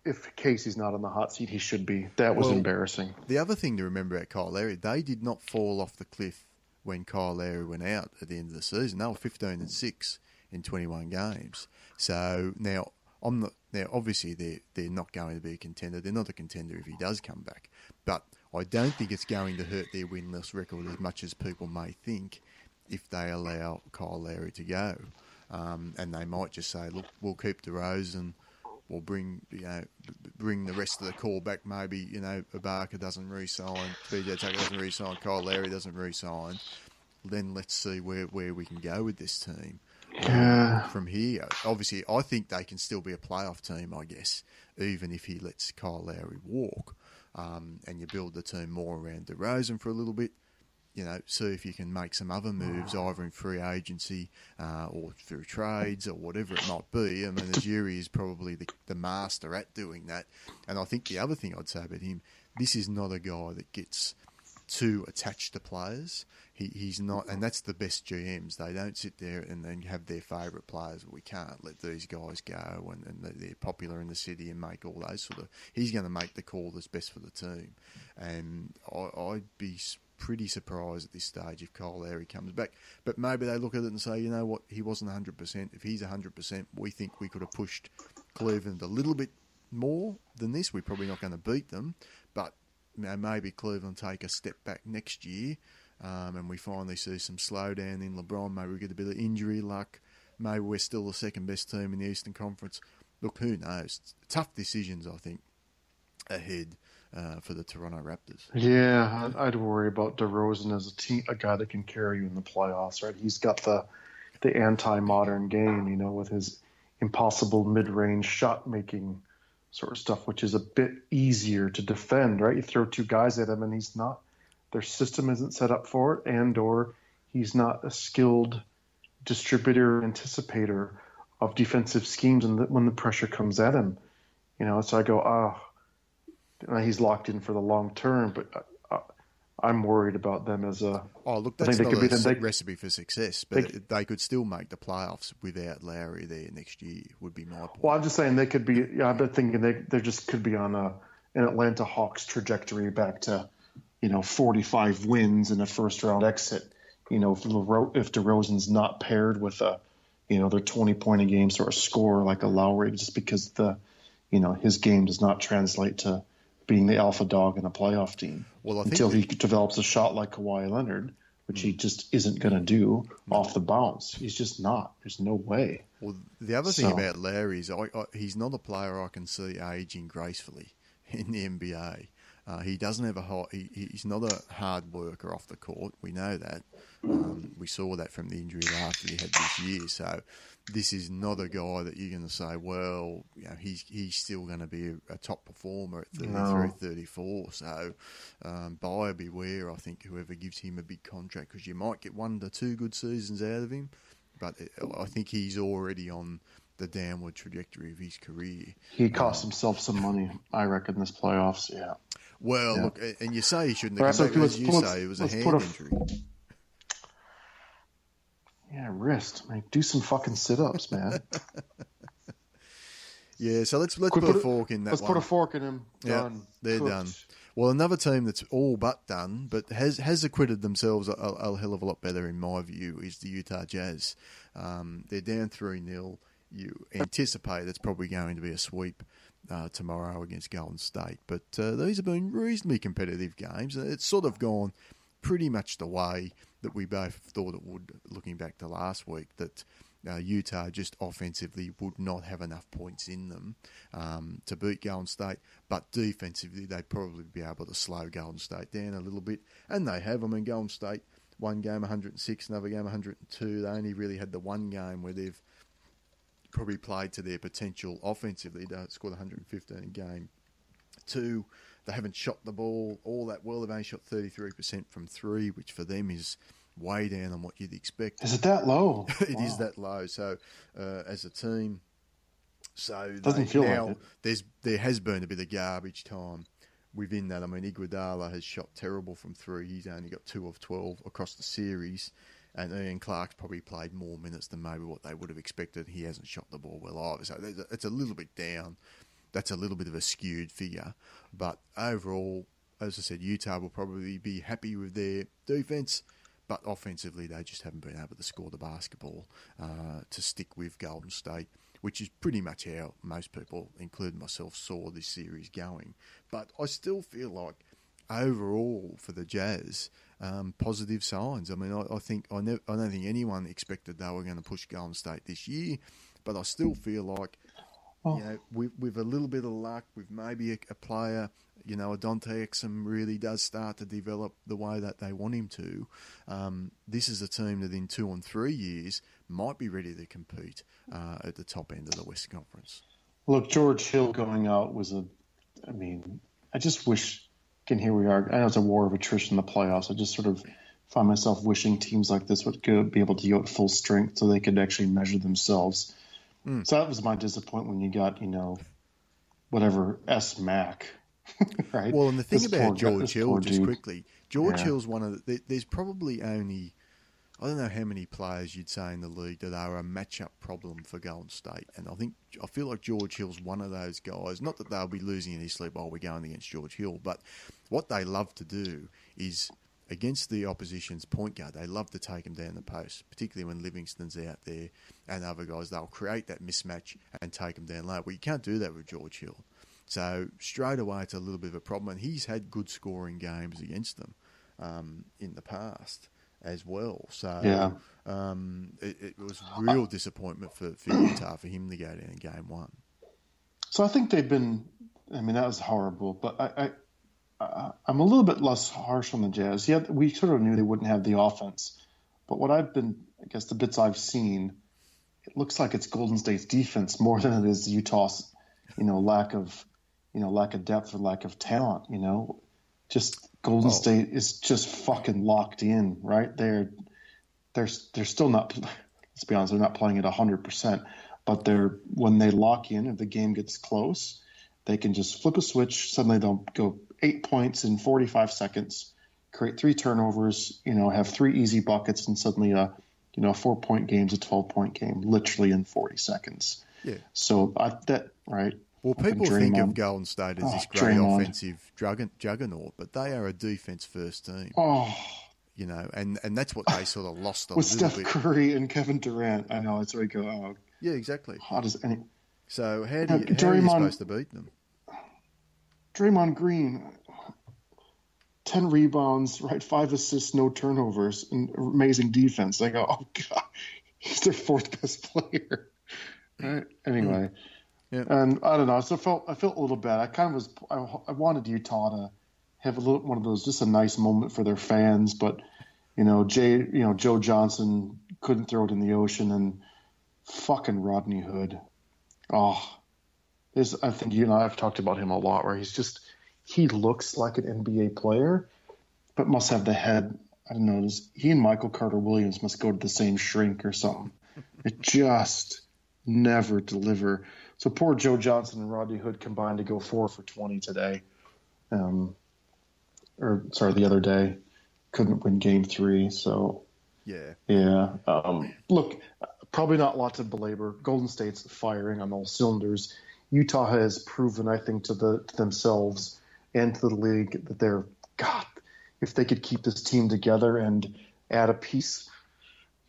if Casey's not on the hot seat, he should be. That was embarrassing. The other thing to remember about Kyle Lowry, they did not fall off the cliff when Kyle Lowry went out at the end of the season. They were 15-6 in 21 games. So now, obviously they're not going to be a contender. They're not a contender if he does come back. But I don't think it's going to hurt their win-loss record as much as people may think if they allow Kyle Lowry to go. And they might just say, look, we'll keep DeRozan. Or bring the rest of the call back. Maybe, you know, Ibaka doesn't re-sign, PJ Tucker doesn't re-sign, Kyle Lowry doesn't re-sign. Then let's see where we can go with this team from here. Obviously, I think they can still be a playoff team, I guess, even if he lets Kyle Lowry walk. And you build the team more around DeRozan for a little bit. You know, see if you can make some other moves, either in free agency or through trades or whatever it might be. I mean, Azuri is probably the master at doing that. And I think the other thing I'd say about him, this is not a guy that gets too attached to players. He's not, and that's the best GMs. They don't sit there and then have their favourite players. We can't let these guys go, and they're popular in the city and make all those sort of. He's going to make the call that's best for the team, and I'd be pretty surprised at this stage if Kyle Lowry comes back. But maybe they look at it and say, you know what, he wasn't 100%. If he's 100%, we think we could have pushed Cleveland a little bit more than this. We're probably not going to beat them, but maybe Cleveland take a step back next year, and we finally see some slowdown in LeBron. Maybe we get a bit of injury luck. Maybe we're still the second best team in the Eastern Conference. Look, who knows? Tough decisions, I think, ahead for the Toronto Raptors. Yeah, I'd worry about DeRozan as a guy that can carry you in the playoffs, right? He's got the anti-modern game, you know, with his impossible mid-range shot-making sort of stuff, which is a bit easier to defend, right? You throw two guys at him and he's not – their system isn't set up for it, and or he's not a skilled distributor, anticipator of defensive schemes and when the pressure comes at him. You know, so I go, he's locked in for the long term, but I'm worried about them as a. Oh, look, that's not a recipe for success, but they could still make the playoffs without Lowry there next year. Would be my point. Well, I'm just saying they could be. Yeah, I've been thinking they just could be on an Atlanta Hawks trajectory back to, you know, 45 wins and a first round exit. You know, if DeRozan's not paired with a, you know, their 20-point a game sort of scorer like a Lowry, just because the, you know, his game does not translate to being the alpha dog in a playoff team until he develops a shot like Kawhi Leonard, which he just isn't going to do off the bounce. He's just not. There's no way. Well, the other thing about Larry is he's not a player I can see aging gracefully in the NBA. He doesn't have a he's not a hard worker off the court. We know that. We saw that from the injury last year he had this year. So this is not a guy that you're going to say, well, you know, he's still going to be a top performer at 33, 34. So buyer beware, I think, whoever gives him a big contract, because you might get 1 to 2 good seasons out of him. But I think he's already on the downward trajectory of his career. He cost himself some money, I reckon, this playoffs. Yeah. Well, yeah. Look, and you say he shouldn't have come back, as you say, it was a hand injury. Yeah, wrist. Man, do some fucking sit-ups, man. Yeah, so let's put a fork in that. Let's put a fork in him. Yeah, they're done. Well, another team that's all but done, but has acquitted themselves a hell of a lot better, in my view, is the Utah Jazz. They're down 3-0. You anticipate it's probably going to be a sweep tomorrow against Golden State. But these have been reasonably competitive games. It's sort of gone pretty much the way that we both thought it would, looking back to last week, that Utah just offensively would not have enough points in them to beat Golden State, but defensively they'd probably be able to slow Golden State down a little bit, and they have. I mean, Golden State, one game 106, another game 102. They only really had the one game where they've probably played to their potential offensively. They scored 115 in game 2. They haven't shot the ball all that well. They've only shot 33% from 3, which for them is way down on what you'd expect. Is it that low? It is that low. So as a team, there has been a bit of garbage time within that. I mean, Iguodala has shot terrible from 3. He's only got 2 of 12 across the series. And Ian Clark's probably played more minutes than maybe what they would have expected. He hasn't shot the ball well either. So it's a little bit down. That's a little bit of a skewed figure. But overall, as I said, Utah will probably be happy with their defence. But offensively, they just haven't been able to score the basketball to stick with Golden State, which is pretty much how most people, including myself, saw this series going. But I still feel like overall for the Jazz, positive signs. I mean, I don't think anyone expected they were going to push Golden State this year, but I still feel like, you know, with a little bit of luck, with maybe a player, you know, a Dante Exum really does start to develop the way that they want him to. This is a team that in 2 and 3 years might be ready to compete at the top end of the Western Conference. Look, George Hill going out was I just wish. And here we are. I know it's a war of attrition in the playoffs. I just sort of find myself wishing teams like this would be able to go at full strength so they could actually measure themselves. So that was my disappointment when you got, you know, whatever, S-Mac, right? Well, and the thing about George Hill, just quickly, George Hill's one of the – there's probably only – I don't know how many players you'd say in the league that are a matchup problem for Golden State. And I feel like George Hill's one of those guys. Not that they'll be losing any sleep while we're going against George Hill, but what they love to do is against the opposition's point guard, they love to take him down the post, particularly when Livingston's out there and other guys. They'll create that mismatch and take him down low. Well, you can't do that with George Hill. So straight away, it's a little bit of a problem. And he's had good scoring games against them in the past as well. So it was real disappointment for Utah for him to go down in game 1. So I think they've been, I mean, that was horrible, but I'm a little bit less harsh on the Jazz. Yeah, we sort of knew they wouldn't have the offense, but what I guess the bits I've seen, it looks like it's Golden State's defense more than it is Utah's, you know, lack of depth or lack of talent, you know, just Golden State is just fucking locked in, right? They're still not, let's be honest, they're not playing at 100%, but when they lock in, if the game gets close, they can just flip a switch. Suddenly they'll go 8 points in 45 seconds, create 3 turnovers, you know, have 3 easy buckets, and suddenly a 4-point game's a 12-point game, literally in 40 seconds. Yeah. So right. Well, people think of Golden State as this great offensive juggernaut, but they are a defense-first team. Oh, you know, and that's what they sort of lost on. With Steph Curry and Kevin Durant, I know, it's where you go, oh. Yeah, exactly. How does any... So how are you supposed to beat them? Draymond Green, 10 rebounds, right, 5 assists, no turnovers, and amazing defense. I go, oh, God, he's their 4th best player. Right? Anyway. Mm. Yeah. And I don't know. So I felt a little bad. I kind of was. I wanted Utah to have one of those, just a nice moment for their fans. But Joe Johnson couldn't throw it in the ocean, and fucking Rodney Hood. Oh, I think you and I have talked about him a lot. Where he's just, he looks like an NBA player, but must have the head. I don't know. He and Michael Carter Williams must go to the same shrink or something. It just never deliver. So poor Joe Johnson and Rodney Hood combined to go 4 for 20 today, the other day. Couldn't win Game 3, so yeah. Look, probably not a lot to belabor. Golden State's firing on all cylinders. Utah has proven, I think, to themselves and to the league that they're, God, if they could keep this team together and add a piece,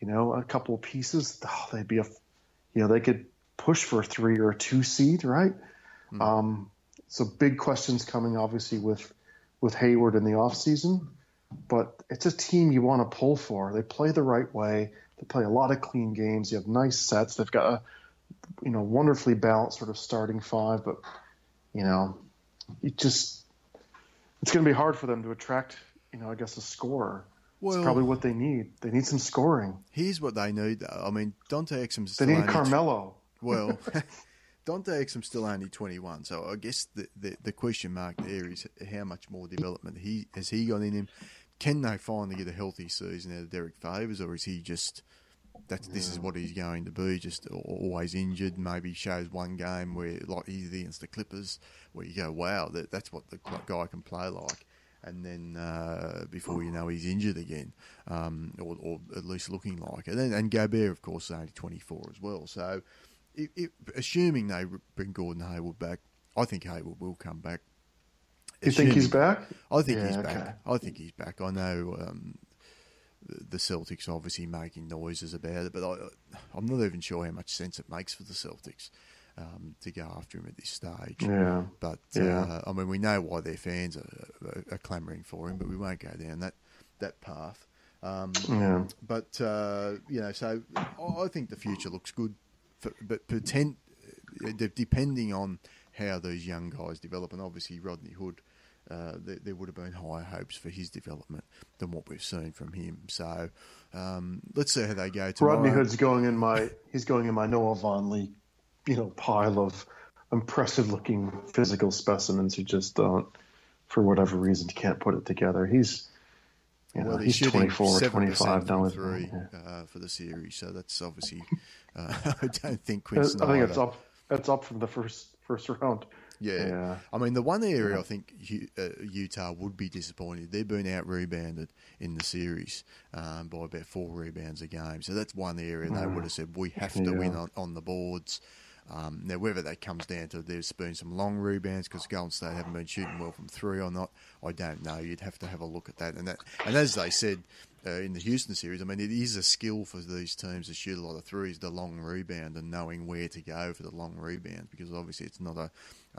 a couple of pieces, they'd be they could push for 3 or 2 seed, right? Mm. So big questions coming, obviously, with Hayward in the offseason. But it's a team you want to pull for. They play the right way. They play a lot of clean games. You have nice sets. They've got a wonderfully balanced sort of starting 5. But, it's going to be hard for them to attract, I guess, a scorer. Well, it's probably what they need. They need some scoring. Here's what they need. I mean, Dante Exum's still... They need Carmelo. Well, Dante Exum's still only 21, so I guess the question mark there is how much more development has he got in him. Can they finally get a healthy season out of Derek Favors, or is he just this is what he's going to be, just always injured? Maybe shows one game where, like he's against the Clippers, where you go, wow, that's what the guy can play like, and then before you know, he's injured again, or at least looking like it. And Gobert, of course, is only 24 as well, so. Assuming they bring Gordon Hayward back, I think Hayward will come back. You think he's back? I think he's back. Okay. I think he's back. I know the Celtics are obviously making noises about it, but I'm not even sure how much sense it makes for the Celtics to go after him at this stage. Yeah. But, I mean, we know why their fans are clamouring for him, but we won't go down that path. But, so I think the future looks good. But depending on how those young guys develop, and obviously Rodney Hood, there would have been higher hopes for his development than what we've seen from him. So let's see how they go tomorrow. Rodney Hood's going in my Noah Vonleh, pile of impressive-looking physical specimens who just don't, for whatever reason, can't put it together. He's 24, 25 down with three for the series, so that's obviously. I don't think Quinn Snyder. I think it's up from the first round. Yeah. I mean, the one area I think Utah would be disappointed, they've been out-rebounded in the series by about 4 rebounds a game. So that's one area they would have said, we have to win on the boards. Now, whether that comes down to there's been some long rebounds because Golden State haven't been shooting well from 3 or not, I don't know. You'd have to have a look at that. And as they said in the Houston series, I mean, it is a skill for these teams to shoot a lot of threes, the long rebound, and knowing where to go for the long rebound, because obviously it's not a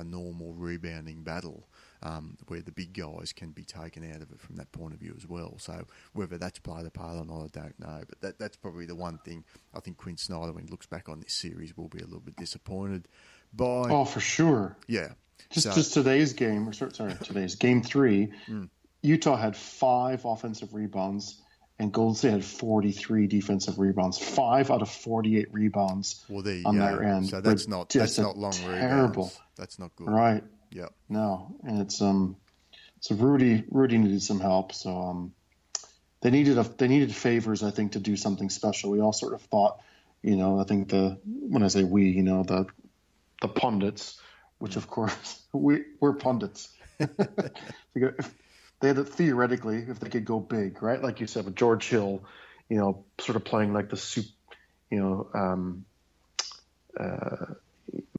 normal rebounding battle where the big guys can be taken out of it from that point of view as well. So whether that's played a part or not, I don't know. But that's probably the one thing I think Quinn Snyder, when he looks back on this series, will be a little bit disappointed by. Oh, for sure. Yeah. Just today's game, today's Game 3, Utah had 5 offensive rebounds and Golden State had 43 defensive rebounds. 5 out of 48 rebounds their end. So that's not long rebounds. That's not good. Right. Yeah. No, and it's so Rudy needed some help. So they needed Favors, I think, to do something special. We all sort of thought, I think when I say we, the pundits, which of course we're pundits. They had it theoretically, if they could go big, right? Like you said, with George Hill, sort of playing like the soup,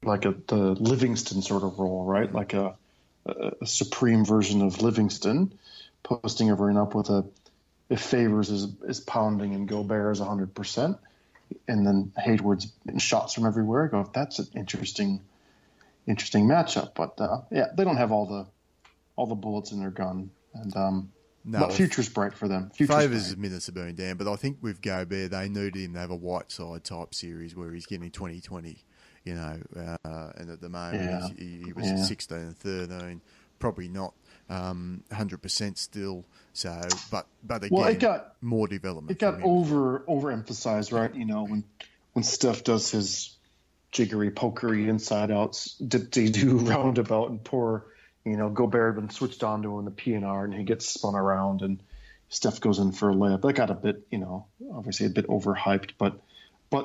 like the Livingston sort of role, right? Like a supreme version of Livingston, posting everyone up with a if Favors is pounding and Gobert is 100%, and then Hayward's shots from everywhere, I go, that's an interesting matchup. But yeah, they don't have all the bullets in their gun, and no, future's bright for them. Favors is minutes are burning down, but I think with Gobert, they need him to have a Whiteside type series where he's getting 20-20. You know, and at the moment he was 16 and 13, probably not 100% still. So, but again, well, it got more development. It got overemphasized, right? You know, when Steph does his jiggery pokery inside outs, dip-de-do roundabout, and poor, you know, Gobert had been switched on to in the PNR, and he gets spun around, and Steph goes in for a layup. That got a bit, you know, obviously a bit overhyped, but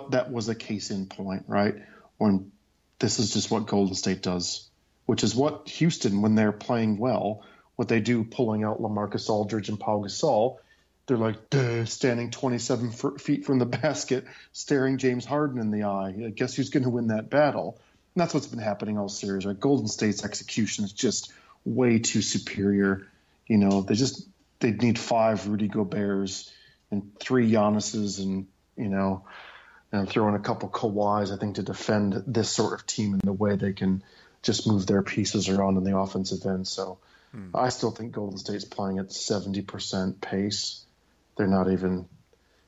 that was a case in point, right? When this is just what Golden State does, which is what Houston, when they're playing well, what they do, pulling out LaMarcus Aldridge and Pau Gasol, they're like standing 27 feet from the basket, staring James Harden in the eye. I guess who's going to win that battle? And that's what's been happening all series. Right? Golden State's execution is just way too superior. You know, they need 5 Rudy Goberts and 3 Giannis's, and you know. And throw in a couple Kawhis, I think, to defend this sort of team and the way they can just move their pieces around in the offensive end. So I still think Golden State's playing at 70% pace. They're not even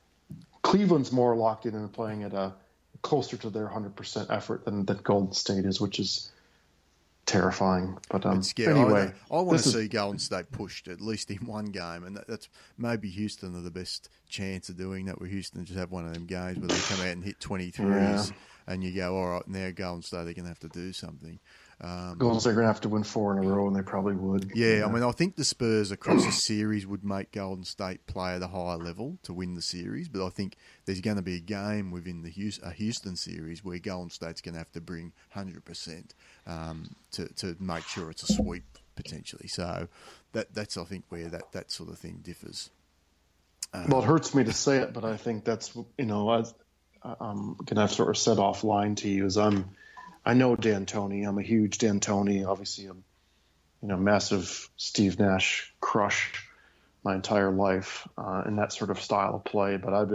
– Cleveland's more locked in and playing at a closer to their 100% effort than Golden State is, which is terrifying. But anyway. I want to see Golden State pushed at least in one game, and that's maybe Houston are the best chance of doing that, where Houston just have one of them games where they come out and hit 23s, and you go, all right, now Golden State are going to have to do something. Golden State are going to have to win 4 in a row, and they probably would. Yeah, I mean, I think the Spurs across the series would make Golden State play at a higher level to win the series, but I think there's going to be a game within the Houston series where Golden State's going to have to bring 100% to make sure it's a sweep, potentially. So that's, I think, where that sort of thing differs. Well, it hurts me to say it, but I think that's, you know, I'm going to have sort of set offline to you, is I know D'Antoni. I'm a huge D'Antoni. Obviously, I'm, you know, massive Steve Nash crush my entire life in that sort of style of play. But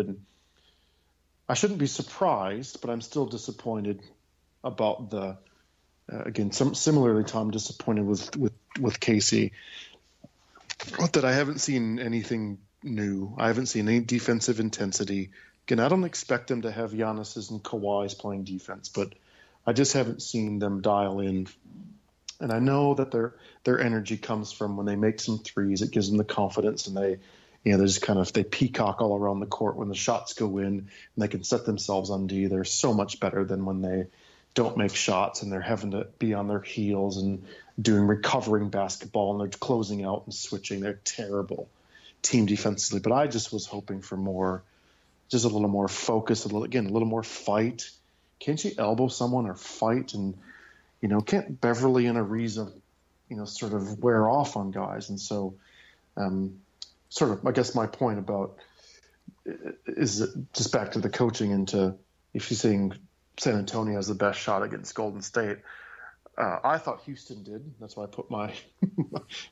I shouldn't be surprised, but I'm still disappointed about the. Similarly, Tom, disappointed with Casey. Not that I haven't seen anything new. I haven't seen any defensive intensity. Again, I don't expect them to have Giannis's and Kawhi's playing defense, but. I just haven't seen them dial in, and I know that their energy comes from when they make some threes. It gives them the confidence, and they, you know, they just kind of they peacock all around the court when the shots go in, and they can set themselves on D. They're so much better than when they don't make shots and they're having to be on their heels and doing recovering basketball and they're closing out and switching. They're terrible team defensively, but I just was hoping for more, just a little more focus, a little more fight. Can't you elbow someone or fight? And, you know, can't Beverly and Ariza, you know, sort of wear off on guys? And so sort of, I guess my point about is just back to the coaching and to if you're saying San Antonio has the best shot against Golden State, I thought Houston did. That's why I put my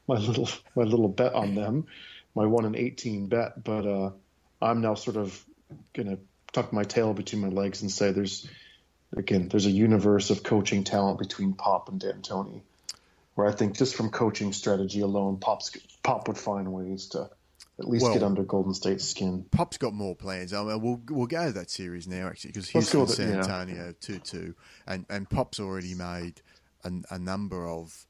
my little bet on them, my 1-18 bet. But I'm now sort of going to tuck my tail between my legs and say there's a universe of coaching talent between Pop and D'Antoni, where I think just from coaching strategy alone, Pop would find ways to at least get under Golden State's skin. Pop's got more plans. I mean, we'll go to that series now, actually, because Houston and San Antonio 2-2, and Pop's already made a number of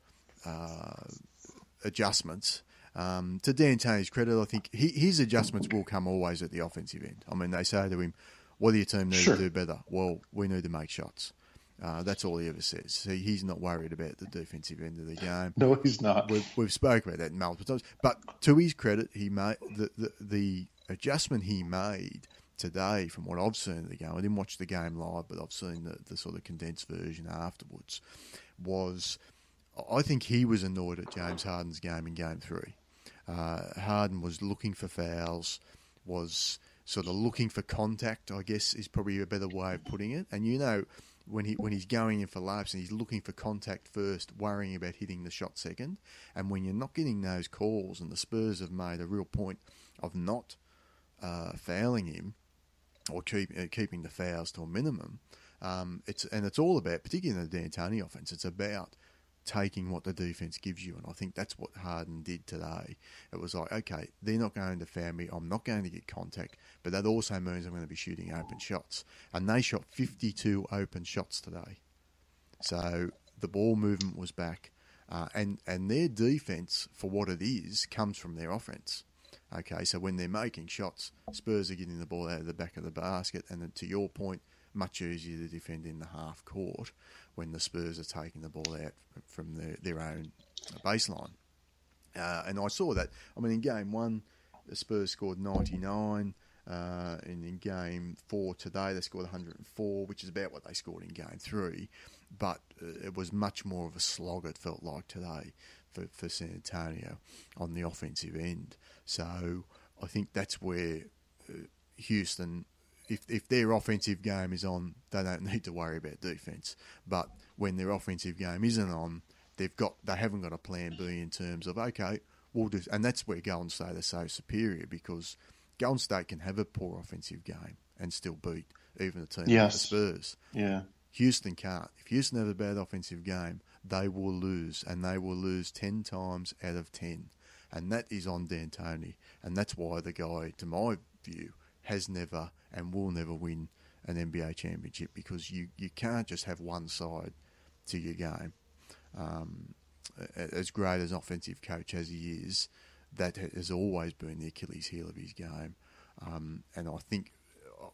adjustments. To D'Antoni's credit, I think his adjustments will come always at the offensive end. I mean, they say to him, what do your team need to do better? Well, we need to make shots. That's all he ever says. So he's not worried about the defensive end of the game. No, he's not. We've spoken about that multiple times. But to his credit, he made the adjustment he made today, from what I've seen of the game. I didn't watch the game live, but I've seen the sort of condensed version afterwards, was I think he was annoyed at James Harden's game in Game 3. Harden was looking for fouls, was sort of looking for contact, I guess is probably a better way of putting it. And, you know, when he's going in for layups and he's looking for contact first, worrying about hitting the shot second. And when you're not getting those calls, and the Spurs have made a real point of not fouling him or keeping the fouls to a minimum, it's all about, particularly in the D'Antoni offense, it's about taking what the defense gives you. And I think that's what Harden did today. It was like, okay, they're not going to foul me, I'm not going to get contact, but that also means I'm going to be shooting open shots. And they shot 52 open shots today. So the ball movement was back. And their defense, for what it is, comes from their offense. Okay, so when they're making shots, Spurs are getting the ball out of the back of the basket. And then, to your point, much easier to defend in the half court when the Spurs are taking the ball out from their own baseline. And I saw that. I mean, in Game 1, the Spurs scored 99. And in Game 4 today, they scored 104, which is about what they scored in Game 3. But it was much more of a slog, it felt like, today for San Antonio on the offensive end. So I think that's where Houston... If their offensive game is on, they don't need to worry about defense. But when their offensive game isn't on, they haven't got a plan B in terms of, okay, we'll do, and that's where Golden State are so superior, because Golden State can have a poor offensive game and still beat even a team like the Spurs. Yeah. Houston can't. If Houston have a bad offensive game, they will lose, and they will lose 10 times out of 10. And that is on D'Antoni, and that's why the guy, to my view, has never and will never win an NBA championship, because you can't just have one side to your game. As great as offensive coach as he is, that has always been the Achilles heel of his game. And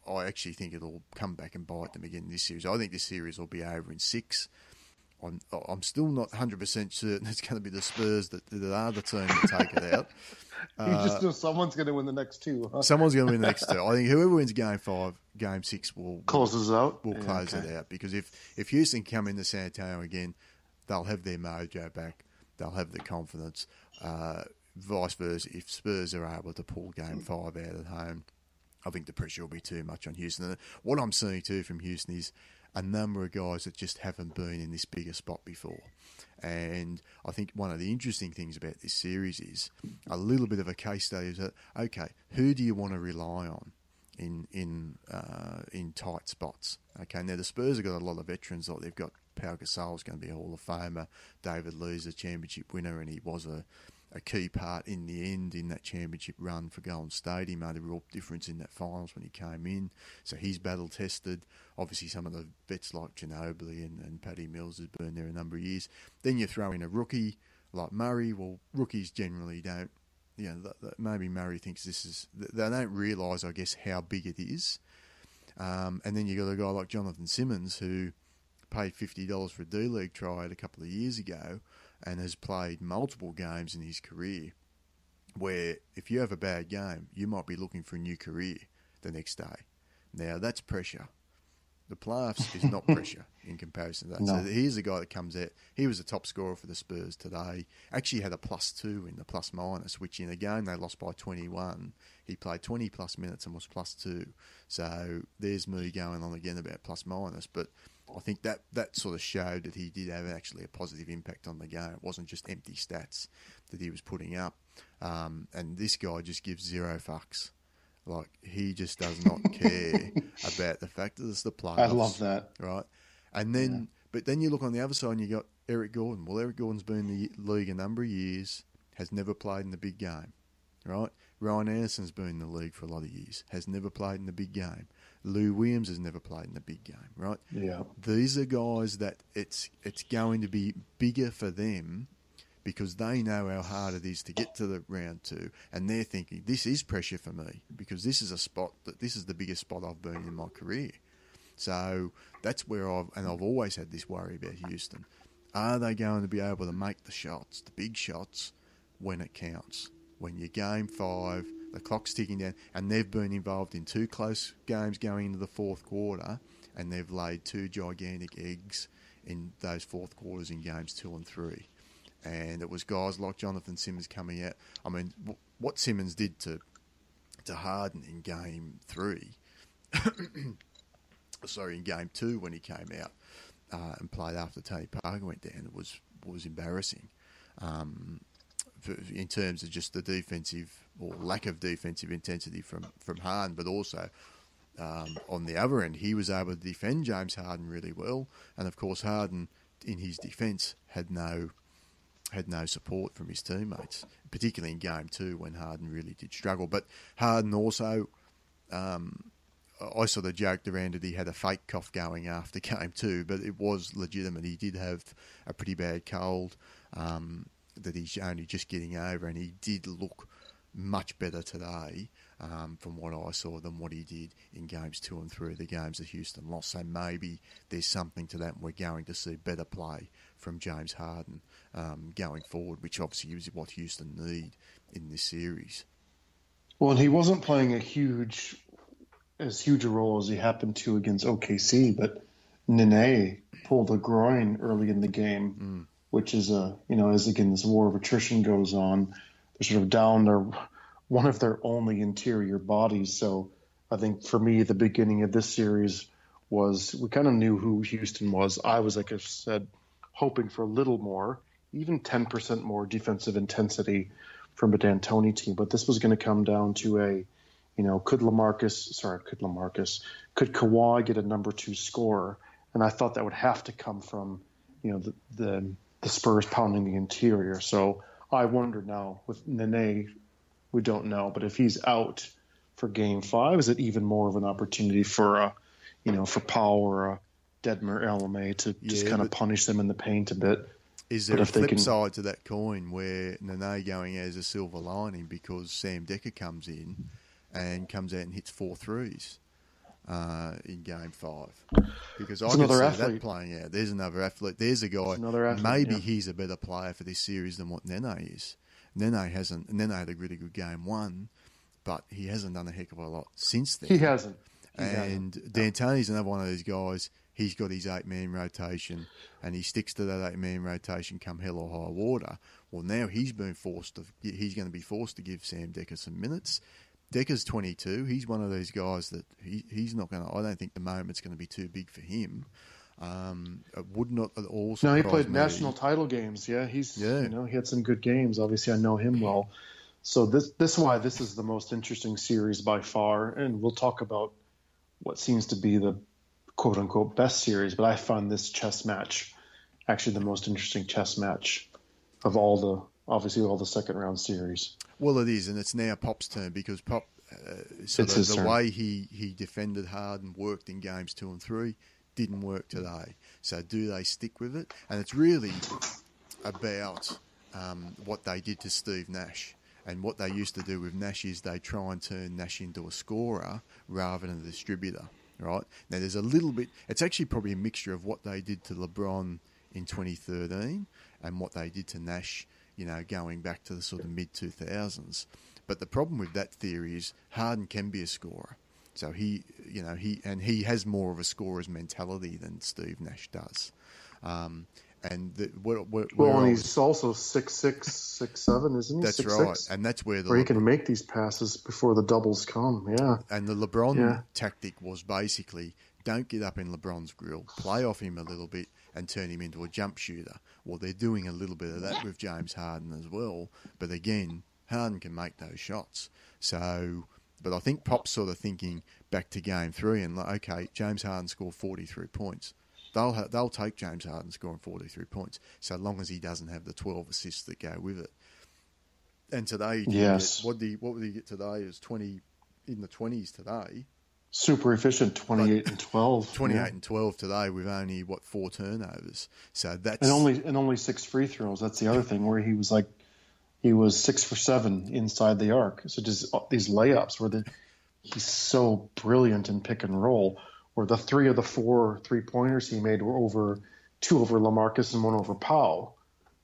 I actually think it'll come back and bite them again this series. I think this series will be over in 6. I'm still not 100% certain it's going to be the Spurs that are the team that take it out. You just know someone's going to win the next 2. Huh? Someone's going to win the next 2. I think whoever wins Game 5, Game 6 will close it out. Because if Houston come into San Antonio again, they'll have their mojo back. They'll have the confidence. Vice versa, if Spurs are able to pull Game 5 out at home, I think the pressure will be too much on Houston. And what I'm seeing too from Houston is a number of guys that just haven't been in this bigger spot before. And I think one of the interesting things about this series is a little bit of a case study is that, okay, who do you want to rely on in tight spots? Okay, now the Spurs have got a lot of veterans. Like, they've got Pau Gasol's going to be a Hall of Famer. David Lee's a championship winner, and he was a key part in the end in that championship run for Golden State. He made a real difference in that finals when he came in. So he's battle-tested. Obviously, some of the vets like Ginobili and Patty Mills has been there a number of years. Then you throw in a rookie like Murray. Well, rookies generally don't. Maybe Murray thinks this is... They don't realise, I guess, how big it is. And then you got a guy like Jonathan Simmons, who paid $50 for a D-League tryout a couple of years ago, and has played multiple games in his career, where if you have a bad game, you might be looking for a new career the next day. Now, that's pressure. The playoffs is not pressure in comparison to that. No. So here's a guy that comes out. He was the top scorer for the Spurs today. Actually had a +2 in the plus-minus, which in a game they lost by 21. He played 20-plus minutes and was +2. So there's me going on again about plus-minus, but... I think that sort of showed that he did have actually a positive impact on the game. It wasn't just empty stats that he was putting up. And this guy just gives zero fucks. Like, he just does not care about the fact that it's the playoffs. I love that. Right? And then, But then you look on the other side and you got Eric Gordon. Well, Eric Gordon's been in the league a number of years, has never played in the big game. Right? Ryan Anderson's been in the league for a lot of years, has never played in the big game. Lou Williams has never played in the big game, right? Yeah. These are guys that it's going to be bigger for them, because they know how hard it is to get to the round 2, and they're thinking, this is pressure for me, because this is a spot that this is the biggest spot I've been in my career. So that's where I've always had this worry about Houston. Are they going to be able to make the shots, the big shots, when it counts? When you're Game 5, the clock's ticking down, and they've been involved in 2 close games going into the fourth quarter, and they've laid 2 gigantic eggs in those fourth quarters in games 2 and 3. And it was guys like Jonathan Simmons coming out. I mean, what Simmons did to Harden in Game 3, sorry, in Game 2 when he came out, and played after Tony Parker went down was embarrassing in terms of just the defensive or lack of defensive intensity from Harden, but also on the other end, he was able to defend James Harden really well, and of course Harden in his defence had no support from his teammates, particularly in Game 2 when Harden really did struggle. But Harden also, I sort of joked around that he had a fake cough going after Game 2, but it was legitimate. He did have a pretty bad cold that he's only just getting over, and he did look much better today from what I saw than what he did in Games 2 and 3, the games that Houston lost. So maybe there's something to that, and we're going to see better play from James Harden going forward, which obviously is what Houston need in this series. Well, and he wasn't playing as huge a role as he happened to against OKC, but Nene pulled a groin early in the game, which is as again this war of attrition goes on, they're sort of down their one of their only interior bodies. So I think for me, the beginning of this series was we kind of knew who Houston was. I was, like I said, hoping for a little more, even 10% more defensive intensity from a D'Antoni team. But this was going to come down to could Kawhi get a number two scorer? And I thought that would have to come from, the Spurs pounding the interior. So I wonder now with Nene, we don't know, but if he's out for Game 5, is it even more of an opportunity for Powell or Dedmer Elame to just kind of punish them in the paint a bit? Is there a flip side to that coin where Nene going as a silver lining because Sam Dekker comes in and comes out and hits 4 threes in Game 5? Because I can see that playing out. There's another athlete. There's a guy. Maybe he's a better player for this series than what Nene is. Nene had a really good Game 1, but he hasn't done a heck of a lot since then. He hasn't. D'Antoni's another one of those guys. He's got his 8-man rotation, and he sticks to that 8-man rotation come hell or high water. Well, now he's going to be forced to give Sam Dekker some minutes. Dekker's 22. He's one of those guys that he's not going to. I don't think the moment's going to be too big for him. It would not at all. No, he played national title games. Yeah, he had some good games. Obviously, I know him well. So this is why this is the most interesting series by far, and we'll talk about what seems to be the quote unquote best series. But I found this chess match actually the most interesting chess match of all the second round series. Well, it is, and it's now Pop's turn because Pop, way he defended Harden worked in Games 2 and 3. Didn't work today. So do they stick with it? And it's really about what they did to Steve Nash. And what they used to do with Nash is they try and turn Nash into a scorer rather than a distributor, right? Now, there's a little bit... It's actually probably a mixture of what they did to LeBron in 2013 and what they did to Nash, going back to the sort of mid-2000s. But the problem with that theory is Harden can be a scorer. So he has more of a scorer's mentality than Steve Nash does, and he's also 6'6", 6'7", isn't he? That's 6'6"? Right, and that's where he can make these passes before the doubles come. Yeah, and the LeBron tactic was basically don't get up in LeBron's grill, play off him a little bit, and turn him into a jump shooter. Well, they're doing a little bit of that with James Harden as well, but again, Harden can make those shots, so. But I think Pop's sort of thinking back to Game 3 and like, okay, James Harden scored 43 points. They'll take James Harden scoring 43 points so long as he doesn't have the 12 assists that go with it. And today, what would he get today? It was 20 in the 20s today. Super efficient, 28 and 12. 28 and 12 today with only 4 turnovers. So that's and only 6 free throws. That's the other thing where he was like. He was 6 for 7 inside the arc. So just these layups where he's so brilliant in pick and roll, where the 3 of the 4 3-pointers he made were 2 over LaMarcus and 1 over Powell,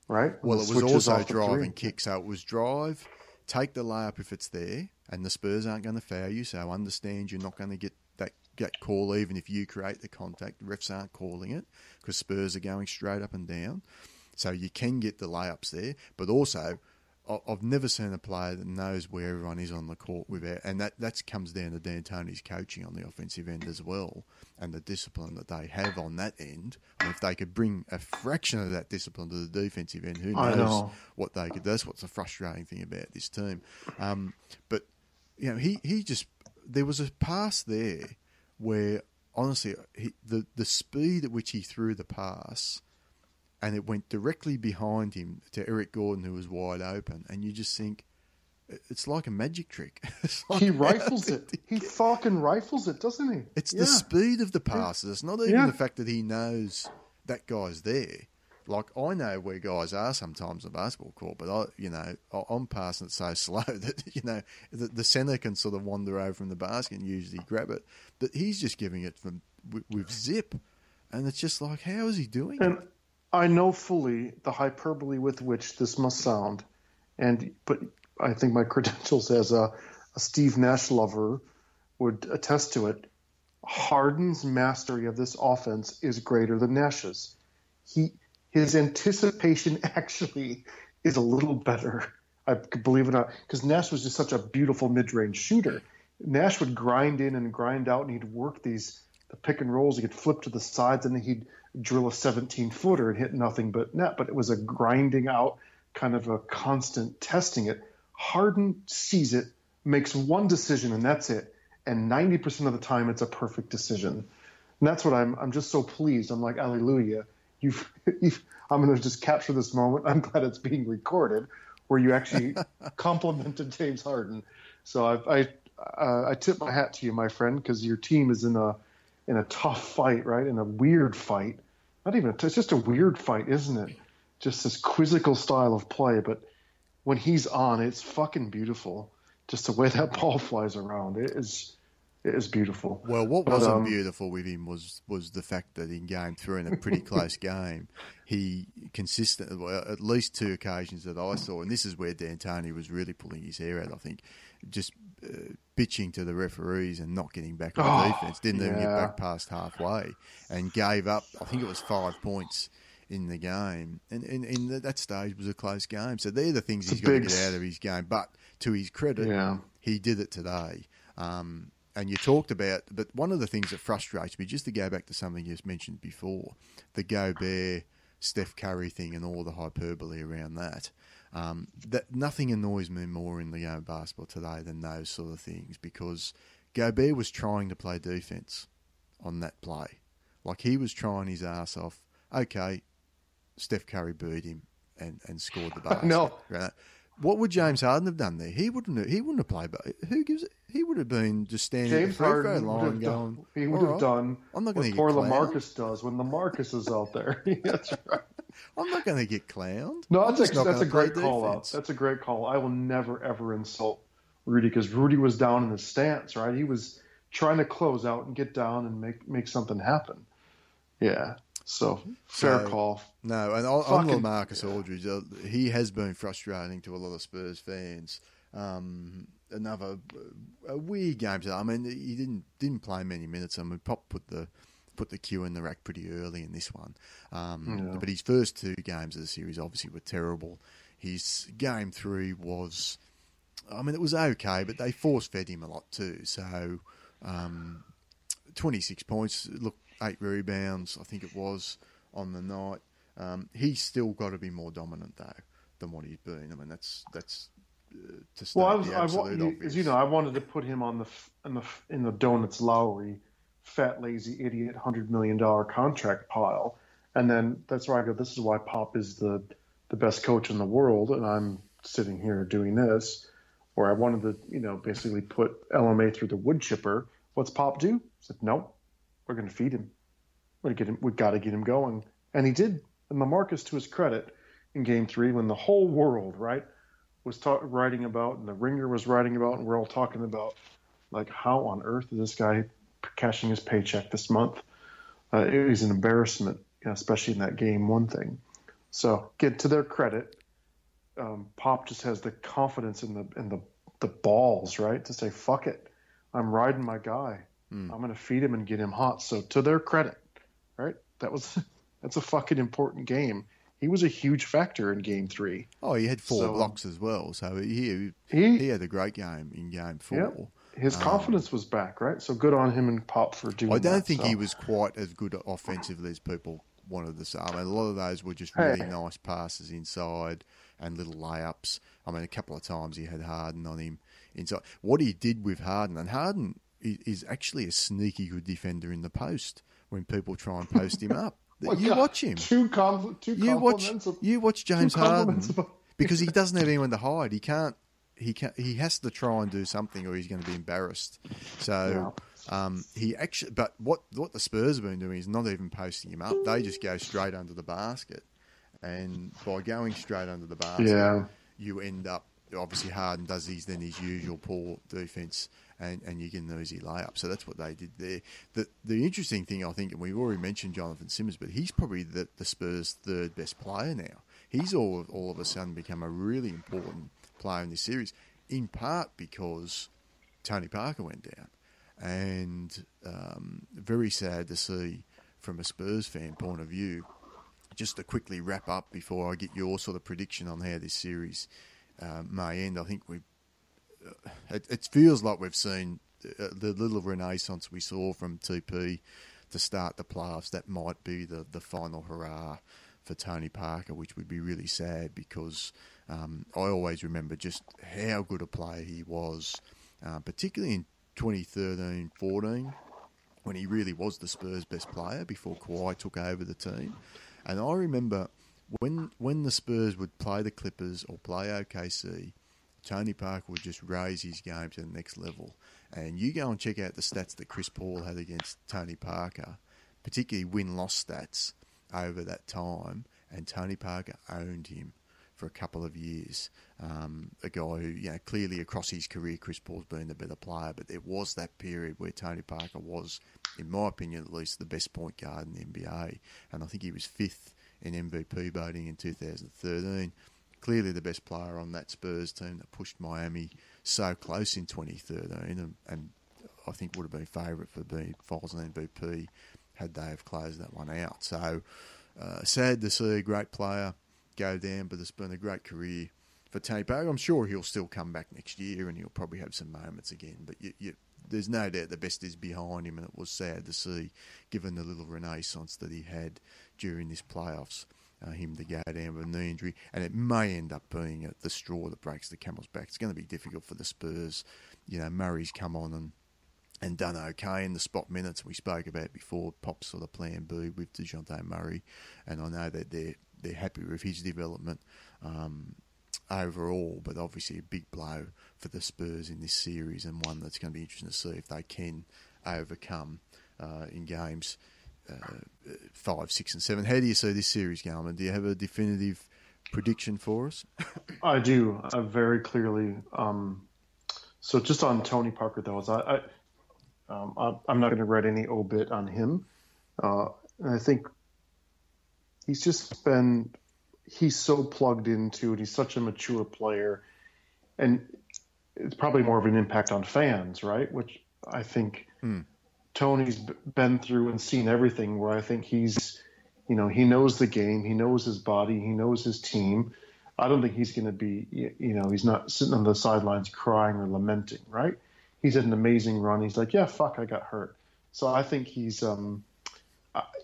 right? Well, it was also drive and kick. So it was drive, take the layup if it's there, and the Spurs aren't going to foul you. So understand you're not going to get that call even if you create the contact. The refs aren't calling it because Spurs are going straight up and down. So you can get the layups there, but also I've never seen a player that knows where everyone is on the court without, and that comes down to D'Antoni's coaching on the offensive end as well, and the discipline that they have on that end. And if they could bring a fraction of that discipline to the defensive end, who knows what they could. That's what's the frustrating thing about this team. But you know, he just, there was a pass there where honestly the speed at which he threw the pass. And it went directly behind him to Eric Gordon, who was wide open. And you just think, it's like a magic trick. Like, he rifles it. He fucking rifles it, doesn't he? It's the speed of the passes. It's not even the fact that he knows that guy's there. Like, I know where guys are sometimes on the basketball court, but I'm passing it so slow that, the centre can sort of wander over from the basket and usually grab it. But he's just giving it with zip. And it's just like, how is he doing it? I know fully the hyperbole with which this must sound, but I think my credentials as a Steve Nash lover would attest to it. Harden's mastery of this offense is greater than Nash's. His anticipation actually is a little better, I believe it or not, because Nash was just such a beautiful mid-range shooter. Nash would grind in and grind out, and he'd work the pick and rolls. He could flip to the sides, and then he'd drill a 17-footer and hit nothing but net, but it was a grinding out, kind of a constant testing it. Harden sees it, makes one decision, and that's it. And 90% of the time, it's a perfect decision. And that's what I'm just so pleased. I'm like, hallelujah. I'm going to just capture this moment. I'm glad it's being recorded, where you actually complimented James Harden. So I tip my hat to you, my friend, because your team is in a tough fight, right? In a weird fight. It's just a weird fight, isn't it? Just this quizzical style of play. But when he's on, it's fucking beautiful. Just the way that ball flies around. It is beautiful. Well, what wasn't beautiful with him was the fact that in game three, in a pretty close game, he consistently, well, at least two occasions that I saw, and this is where D'Antoni was really pulling his hair out, I think, just bitching to the referees and not getting back on defense. Didn't even get back past halfway and gave up, I think it was 5 points in the game. And that stage was a close game. So they're the things he's got to get out of his game. But to his credit, he did it today. And you talked about, but one of the things that frustrates me, just to go back to something you just mentioned before, the Gobert, Steph Curry thing and all the hyperbole around that, that nothing annoys me more in the game of basketball today than those sort of things, because Gobert was trying to play defense on that play. Like, he was trying his ass off. Okay, Steph Curry booed him and scored the basket. No. Right? What would James Harden have done there? He wouldn't have played. Who gives? He would have been just standing at the free throw line going. He would have done what poor LaMarcus does when LaMarcus is out there. That's right. I'm not going to get clowned. No, that's a great call out. That's a great call. I will never ever insult Rudy, because Rudy was down in his stance. Right, he was trying to close out and get down and make something happen. Yeah. So, fair call. No, and on LaMarcus Aldridge, he has been frustrating to a lot of Spurs fans. Another a weird game today. I mean, he didn't play many minutes. I mean, Pop put the cue in the rack pretty early in this one. But his first two games of the series obviously were terrible. His game three was, I mean, it was okay, but they force-fed him a lot too. So, 26 points, look, 8 rebounds, I think it was, on the night. He's still got to be more dominant, though, than what he's been. I mean, that's to start the absolute obvious. As you know, I wanted to put him on in the Donuts Lowry, fat, lazy, idiot, $100 million contract pile. And then that's where I go, this is why Pop is the best coach in the world, and I'm sitting here doing this. Or I wanted to, basically put LMA through the wood chipper. What's Pop do? I said, no. We're going to feed him. We've got to get him going. And he did. And LaMarcus, to his credit, in Game 3, when the whole world, right, was writing about, and the Ringer was writing about, and we're all talking about, like, how on earth is this guy cashing his paycheck this month? It was an embarrassment, especially in that Game 1 thing. So, get to their credit, Pop just has the confidence and the balls, right, to say, fuck it. I'm riding my guy. I'm going to feed him and get him hot. So to their credit, right? That's a fucking important game. he was a huge factor in Game 3. Oh, he had four blocks as well. So he had a great game in Game 4. Yeah. His confidence was back, right? So good on him and Pop for doing that. I don't think he was quite as good offensively as people wanted to say. I mean, a lot of those were just really nice passes inside and little layups. I mean, a couple of times he had Harden on him inside. What he did with Harden, and Harden is actually a sneaky good defender in the post when people try and post him up. Well, watch him. You watch James Harden because he doesn't have anyone to hide. He can't. He has to try and do something, or he's going to be embarrassed. So he actually. But what the Spurs have been doing is not even posting him up. They just go straight under the basket, and by going straight under the basket, you end up obviously Harden does his usual poor defense, and you get an easy layup. So that's what they did there. The interesting thing I think, and we've already mentioned Jonathan Simmons, but he's probably the Spurs' third best player now. He's all of a sudden become a really important player in this series, in part because Tony Parker went down, and very sad to see from a Spurs fan point of view. Just to quickly wrap up before I get your sort of prediction on how this series may end, I think it feels like we've seen the little renaissance we saw from TP to start the playoffs. That might be the final hurrah for Tony Parker, which would be really sad because I always remember just how good a player he was, particularly in 2013-14 when he really was the Spurs' best player before Kawhi took over the team. And I remember when the Spurs would play the Clippers or play OKC, Tony Parker would just raise his game to the next level. And you go and check out the stats that Chris Paul had against Tony Parker, particularly win-loss stats over that time, and Tony Parker owned him for a couple of years. A guy who, clearly across his career, Chris Paul's been the better player, but there was that period where Tony Parker was, in my opinion at least, the best point guard in the NBA. And I think he was 5th in MVP voting in 2013. Clearly the best player on that Spurs team that pushed Miami so close in 2013 and I think would have been favourite for being Finals MVP had they have closed that one out. So sad to see a great player go down, but it's been a great career for Tony Parker. I'm sure he'll still come back next year and he'll probably have some moments again, but there's no doubt the best is behind him, and it was sad to see, given the little renaissance that he had during this playoffs, him to go down with a knee injury, and it may end up being the straw that breaks the camel's back. It's going to be difficult for the Spurs. Murray's come on and done okay in the spot minutes we spoke about before. Pop's sort of plan B with DeJounte Murray, and I know that they're happy with his development overall, but obviously a big blow for the Spurs in this series, and one that's going to be interesting to see if they can overcome in games 5, 6, and 7. How do you see this series, Garmin? Do you have a definitive prediction for us? I do, very clearly. So just on Tony Parker, though, I'm not going to write any obit on him. I think he's just he's so plugged into it. He's such a mature player. And it's probably more of an impact on fans, right? Which I think Tony's been through and seen everything, where I think he's, he knows the game. He knows his body. He knows his team. I don't think he's going to be, he's not sitting on the sidelines crying or lamenting, right? He's had an amazing run. He's like, yeah, fuck, I got hurt. So I think he's in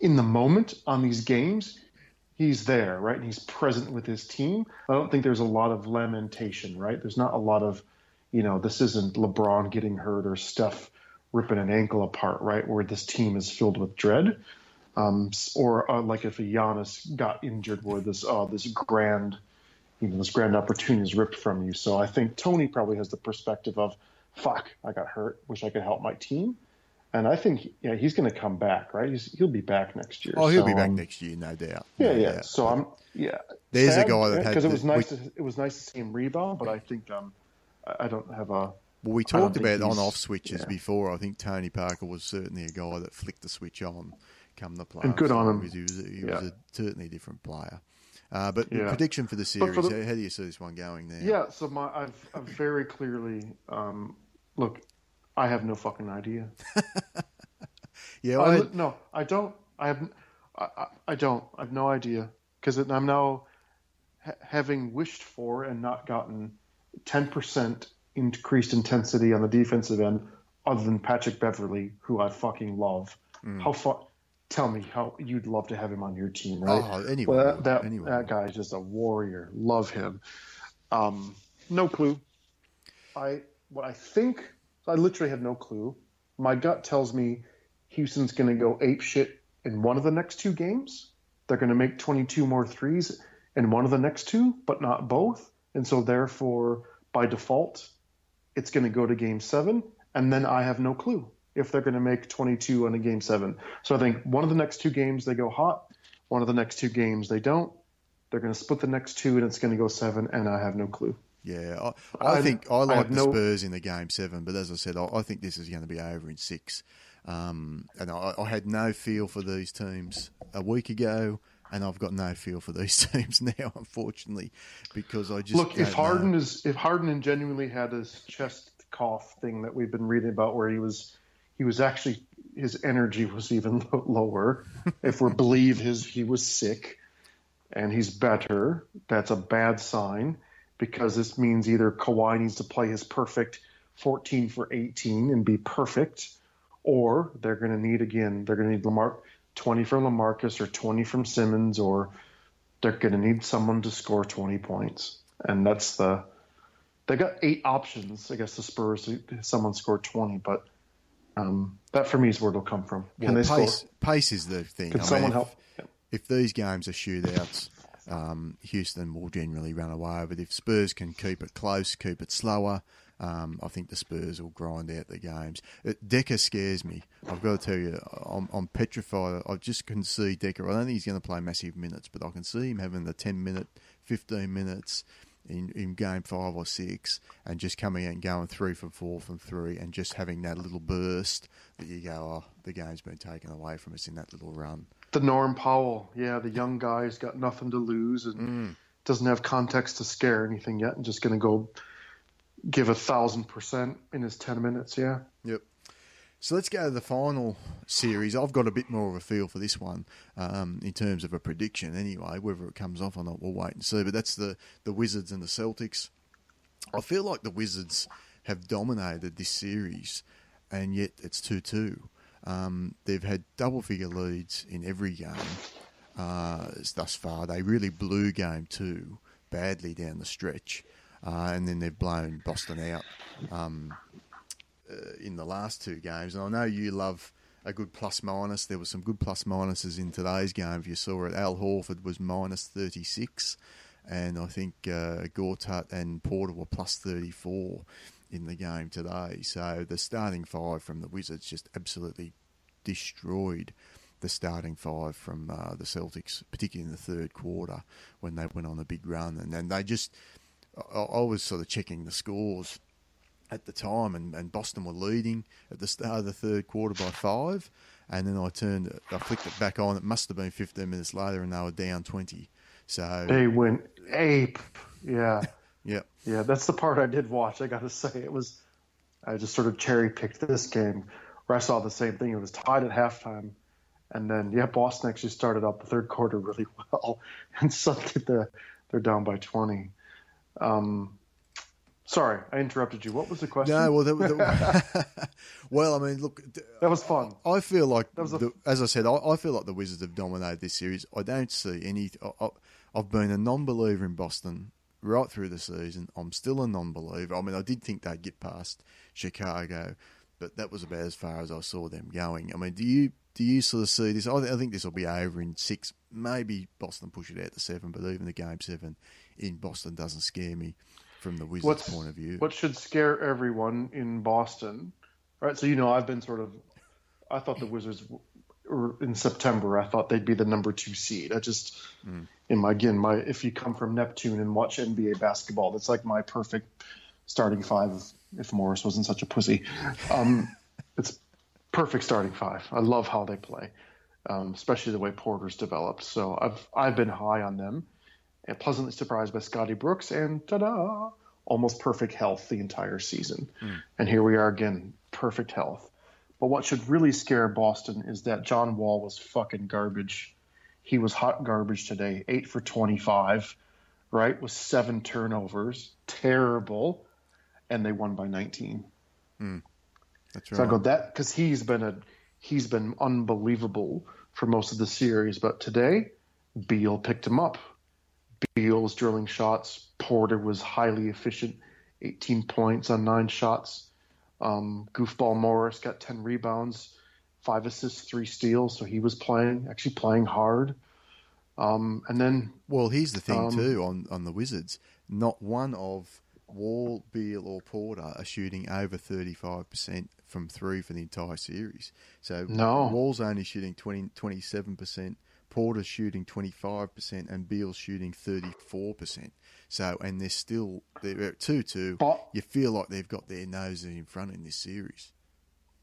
the moment on these games. He's there, right? And he's present with his team. I don't think there's a lot of lamentation, right? There's not a lot of, this isn't LeBron getting hurt or Steph ripping an ankle apart, right? Where this team is filled with dread. Or like if a Giannis got injured, where this grand opportunity is ripped from you. So I think Tony probably has the perspective of, fuck, I got hurt. Wish I could help my team. And I think he's going to come back, right? He'll be back next year. Oh, he'll be back next year, no doubt. No doubt. So There's a guy that had, because it was nice to see him rebound, but I think I don't have a. Well, we talked about on-off switches before. I think Tony Parker was certainly a guy that flicked the switch on, come the playoffs. And good on him. He was certainly a different player. But the prediction for the series, how do you see this one going there? Yeah, so I've very clearly, look, I have no fucking idea. I don't. I have no idea. because I'm now having wished for and not gotten 10% increased intensity on the defensive end, other than Patrick Beverley, who I fucking love. Mm. Tell me how you'd love to have him on your team, right? That guy is just a warrior. Love him. No clue. I literally have no clue. My gut tells me Houston's going to go ape shit in one of the next two games. They're going to make 22 more threes in one of the next two, but not both. And so therefore, by default, it's going to go to game 7. And then I have no clue if they're going to make 22 on a game 7. So I think one of the next two games they go hot. One of the next two games they don't. They're going to split the next two and it's going to go 7. And I have no clue. Yeah, I think I like the Spurs in the game 7, but as I said, I think this is going to be over in 6. And I had no feel for these teams a week ago, and I've got no feel for these teams now, unfortunately, because I just look. If Harden genuinely had his chest cough thing that we've been reading about, where he was actually his energy was even lower. If we believe he was sick, and he's better, that's a bad sign. Because this means either Kawhi needs to play his perfect 14 for 18 and be perfect, or they're going to need 20 from LaMarcus or 20 from Simmons, or they're going to need someone to score 20 points. And they got 8 options, I guess, the Spurs, someone scored 20, but that for me is where it'll come from. Pace is the thing. Can someone help? If these games are shootouts, Houston will generally run away, but if Spurs can keep it close, keep it slower, I think the Spurs will grind out the games. Decker scares me. I've got to tell you, I'm petrified. I just can see Decker. I don't think he's going to play massive minutes, but I can see him having the 10-minute, 15 minutes in game 5 or 6 and just coming out and going 3 for 4 from 3 and just having that little burst that you go, oh, the game's been taken away from us in that little run. The Norm Powell, yeah, the young guy's got nothing to lose and doesn't have context to scare anything yet, and just going to go give 1,000% in his 10 minutes. Yeah. Yep. So let's go to the final series. I've got a bit more of a feel for this one in terms of a prediction, anyway. Whether it comes off or not, we'll wait and see. But that's the Wizards and the Celtics. I feel like the Wizards have dominated this series, and yet it's 2-2. They've had double-figure leads in every game thus far. They really blew game 2 badly down the stretch, and then they've blown Boston out in the last 2 games. And I know you love a good plus-minus. There were some good plus-minuses in today's game. If you saw it, Al Horford was -36, and I think Gortat and Porter were +34. In the game today. So the starting 5 from the Wizards just absolutely destroyed the starting 5 from the Celtics, particularly in the third quarter when they went on a big run. And then they just... I was sort of checking the scores at the time, and Boston were leading at the start of the third quarter by 5, and then I flicked it back on. It must have been 15 minutes later and they were down 20. So they went ape. Yeah. Yeah, that's the part I did watch. I got to say, I just sort of cherry picked this game where I saw the same thing. It was tied at halftime, and then Boston actually started out the third quarter really well, and suddenly they're down by 20. Sorry, I interrupted you. What was the question? No, well, well, I mean, look, that was fun. I feel like, as I said, I feel like the Wizards have dominated this series. I don't see any. I've been a non-believer in Boston right through the season. I'm still a non-believer. I mean, I did think they'd get past Chicago, but that was about as far as I saw them going. I mean, do you sort of see this? I think this will be over in 6. Maybe Boston push it out to 7, but even the game 7 in Boston doesn't scare me from the Wizards' point of view. What should scare everyone in Boston, right? So, I've been I thought the Wizards in September, I thought they'd be the number 2 seed. I just... if you come from Neptune and watch NBA basketball, that's like my perfect starting 5. If Morris wasn't such a pussy, it's perfect starting 5. I love how they play, especially the way Porter's developed. So I've been high on them, and pleasantly surprised by Scotty Brooks and almost perfect health the entire season. And here we are again, perfect health. But what should really scare Boston is that John Wall was fucking garbage. He was hot garbage today, 8 for 25, right, with 7 turnovers. Terrible. And they won by 19. That's right. So I go that because he's been unbelievable for most of the series, but today Beal picked him up. Beal was drilling shots. Porter was highly efficient, 18 points on 9 shots. Goofball Morris got 10 rebounds, 5 assists, 3 steals. So he was playing hard. And then, well, here's the thing too on the Wizards. Not one of Wall, Beal, or Porter are shooting over 35% from three for the entire series. So Wall's only shooting 27%, Porter's shooting 25%, and Beal's shooting 34%. So, and they're at 2-2. You feel like they've got their nose in front in this series.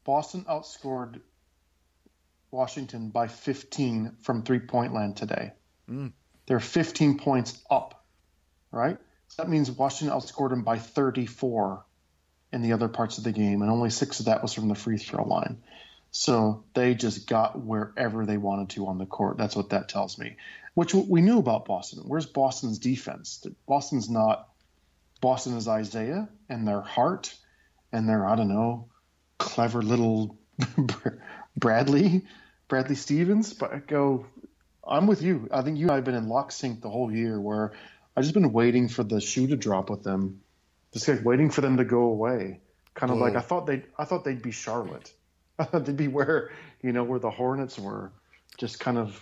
Boston outscored Washington by 15 from three-point land today. They're 15 points up, right? So that means Washington outscored them by 34 in the other parts of the game, and only 6 of that was from the free throw line. So they just got wherever they wanted to on the court. That's what that tells me, which we knew about Boston. Where's Boston's defense? Boston is Isaiah and their heart and their, I don't know, clever little Bradley Stevens. But I'm with you. I think you and I have been in lock sync the whole year where I've just been waiting for the shoe to drop with them. Just like waiting for them to go away. Kind of like I thought they'd be Charlotte. They'd be where, you know, where the Hornets were. Just kind of,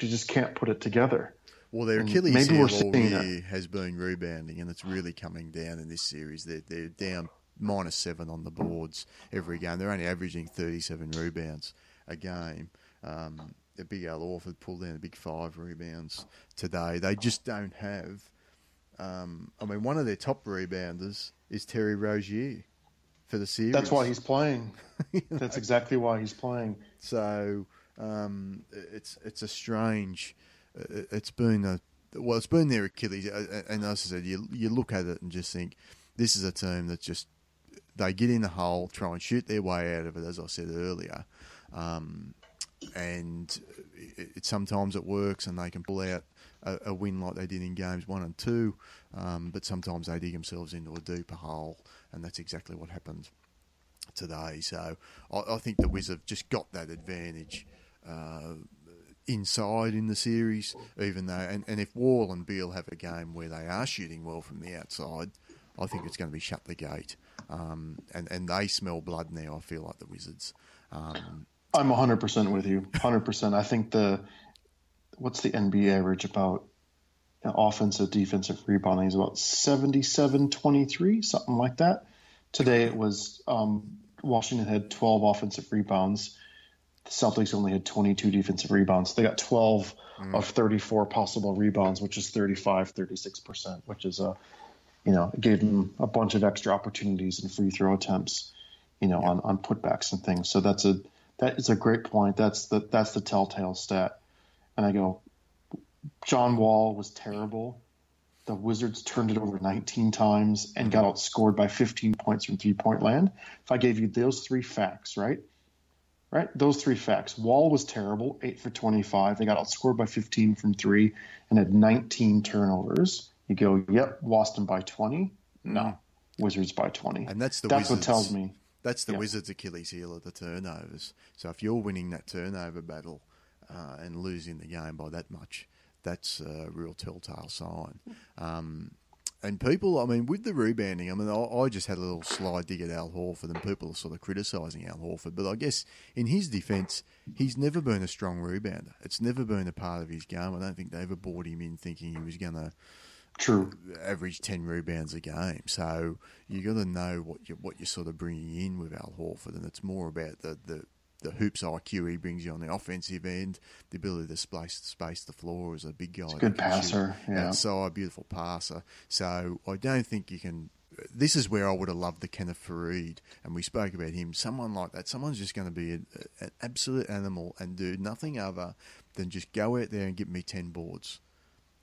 you just can't put it together. Well, their Achilles heel all year has been rebounding, and it's really coming down in this series. They're down -7 on the boards every game. They're only averaging 37 rebounds a game. The big Al Horford pulled down a big 5 rebounds today. They just don't have. One of their top rebounders is Terry Rozier for the series. That's why he's playing. You know? That's exactly why he's playing. So it's been their Achilles. And as I said, you look at it and just think this is a team that just they get in the hole, try and shoot their way out of it. As I said earlier. And sometimes it works and they can pull out a win like they did in games 1 and 2, but sometimes they dig themselves into a deeper hole, and that's exactly what happened today. So I think the Wizards have just got that advantage inside in the series, even though, and if Wall and Beal have a game where they are shooting well from the outside, I think it's going to be shut the gate. And they smell blood now, I feel like, the Wizards. I'm 100% with you, 100%. I think what's the NBA average about offensive, defensive rebounding is about 77-23, something like that. Today it was Washington had 12 offensive rebounds. The Celtics only had 22 defensive rebounds. They got 12 of 34 possible rebounds, which is 36%, which is it gave them a bunch of extra opportunities and free throw attempts, on putbacks and things. So that is a great point. That's the telltale stat. And I go, John Wall was terrible. The Wizards turned it over 19 times and got outscored by 15 points from three-point land. If I gave you those 3 facts, right? Those 3 facts. Wall was terrible, 8 for 25. They got outscored by 15 from 3 and had 19 turnovers. You go, yep, Boston by 20. No, Wizards by 20. And that's what tells me. That's the Wizards' Achilles heel of the turnovers. So if you're winning that turnover battle and losing the game by that much, that's a real telltale sign. And people, with the rebounding, I just had a little slide dig at Al Horford, and people are sort of criticising Al Horford. But I guess in his defence, he's never been a strong rebounder. It's never been a part of his game. I don't think they ever bought him in thinking he was going to average 10 rebounds a game. So you got to know what you're sort of bringing in with Al Horford, and it's more about the hoops IQ he brings you on the offensive end, the ability to space the floor as a big guy. It's a good passer. Yeah. Outside, beautiful passer. So I don't think you can... This is where I would have loved the Kenneth Faried, and we spoke about him. Someone like that, someone's just going to be an absolute animal and do nothing other than just go out there and give me 10 boards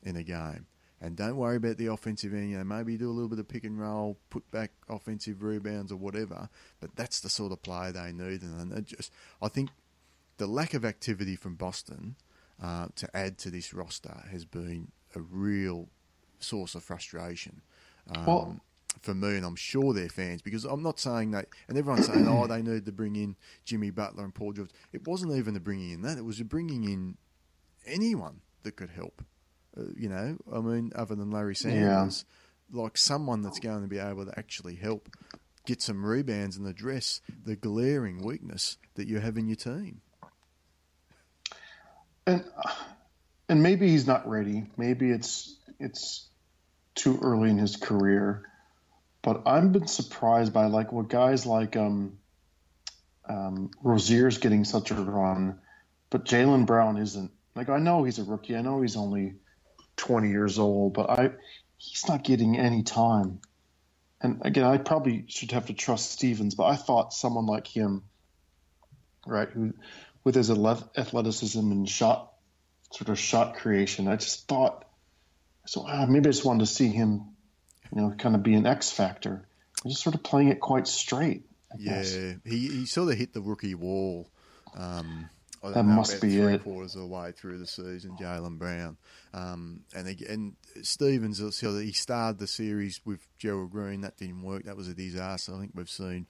in a game. And don't worry about the offensive end. Maybe do a little bit of pick and roll, put back offensive rebounds or whatever. But that's the sort of play they need. And I think the lack of activity from Boston to add to this roster has been a real source of frustration for me, and I'm sure their fans, because I'm not saying that, and everyone's saying, oh, they need to bring in Jimmy Butler and Paul George. It wasn't even the bringing in that. It was bringing in anyone that could help, you know, I mean, other than Larry Sanders, like someone that's going to be able to actually help get some rebounds and address the glaring weakness that you have in your team. And maybe he's not ready. Maybe it's too early in his career. But I've been surprised by like what guys like Rozier's getting such a run, but Jaylen Brown isn't. Like, I know he's a rookie. I know he's only 20 years old, but he's not getting any time. And again, I probably should have to trust Stevens, but I thought someone like him, right, who with his athleticism and shot creation, I just thought, so maybe I just wanted to see him, you know, kind of be an X factor. I'm just sort of playing it quite straight, I guess. He sort of hit the rookie wall. Quarters of the way through the season, Jaylen Brown, and Stevens. So he started the series with Gerald Green. That didn't work. That was a disaster. I think we've seen.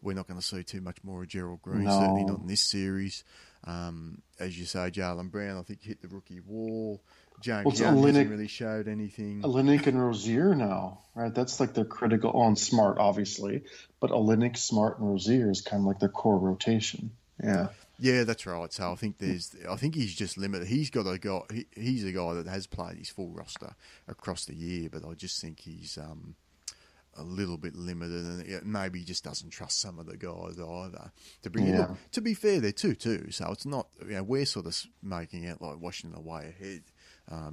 We're not going to see too much more of Gerald Green. No. Certainly not in this series. As you say, Jaylen Brown, I think, hit the rookie wall. James Young hasn't really showed anything. Olynyk and Rozier now, right? That's like their critical on Smart, obviously, but Olynyk, Smart, and Rozier is kind of like their core rotation. Yeah. Yeah, that's right. So I think he's just limited. He's got a guy. He's a guy that has played his full roster across the year, but I just think he's a little bit limited, and maybe he just doesn't trust some of the guys either to bring in. Look, to be fair, they're 2-2, so it's not. You know, we're sort of making out like Washington are way ahead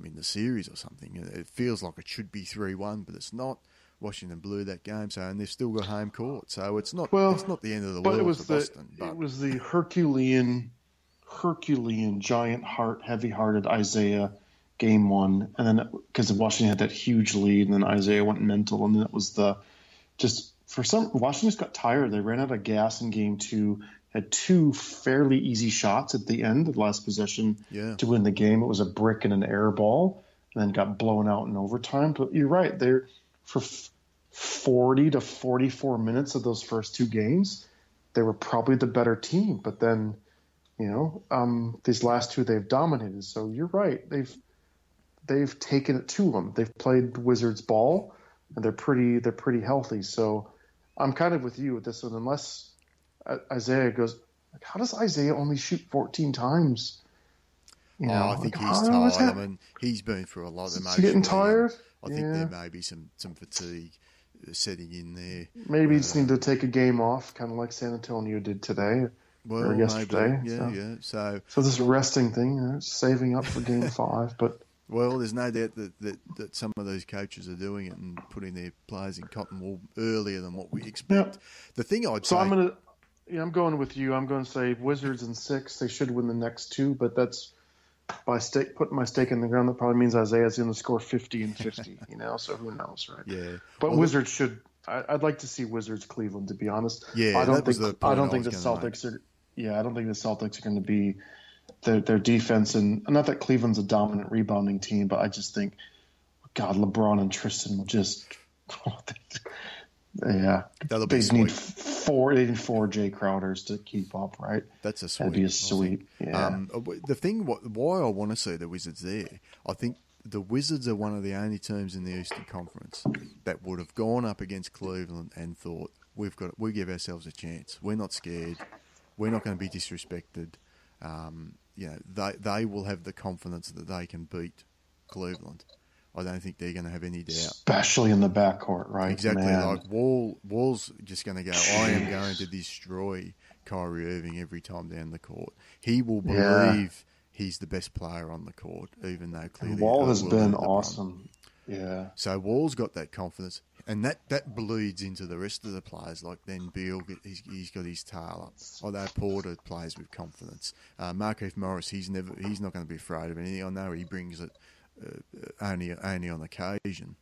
in the series or something. It feels like it should be 3-1, but it's not. Washington blew that game, so and they've still got home court, so it's not the end of the world for Boston. But it was the Herculean, giant heart, heavy-hearted Isaiah game one, and then because Washington had that huge lead, and then Isaiah went mental, and then it was Washington just got tired. They ran out of gas in game two. Had two fairly easy shots at the end, the last possession to win the game. It was a brick and an air ball, and then got blown out in overtime. But you're right, they're for 40 to 44 minutes of those first two games, they were probably the better team. But then, you know, these last two they've dominated. So you're right. They've taken it to them. They've played the Wizards ball, and they're pretty healthy. So I'm kind of with you with this one. Unless Isaiah goes, how does Isaiah only shoot 14 times? You know, I think he's tired. I mean, he's been through a lot of emotion. He's getting tired. I think there may be some fatigue setting in there. Maybe you just need to take a game off, kind of like San Antonio did today or yesterday. Maybe. Yeah. So this resting thing, you know, saving up for game 5. But there's no doubt that some of those coaches are doing it and putting their players in cotton wool earlier than what we expect. Yeah. The thing I'd say... I'm going with you. I'm going to say Wizards in 6. They should win the next 2, but that's... Putting my stake in the ground, that probably means Isaiah's going to score 50 and 50, you know, so who knows, right? Yeah. But Wizards should – I'd like to see Wizards Cleveland, to be honest. Yeah, I don't think the Celtics are going to be their defense. And not that Cleveland's a dominant rebounding team, but I just think, God, LeBron and Tristan will just – yeah. They need 4 Jay Crowders to keep up, right? That's a sweep. That'd be a sweep. Yeah. The thing, why I want to see the Wizards there, I think the Wizards are one of the only teams in the Eastern Conference that would have gone up against Cleveland and thought, we give ourselves a chance. We're not scared. We're not going to be disrespected. You know, they will have the confidence that they can beat Cleveland. I don't think they're going to have any doubt. Especially in the backcourt, right? Exactly. Man. Like Wall's just going to go, I am going to destroy Kyrie Irving every time down the court. He will believe he's the best player on the court, even though clearly... And Wall has been awesome. Yeah. So Wall's got that confidence, and that bleeds into the rest of the players. Like then Beal, he's got his tail up. Although Porter plays with confidence. Markieff Morris, he's not going to be afraid of anything. I know he brings it... only on occasion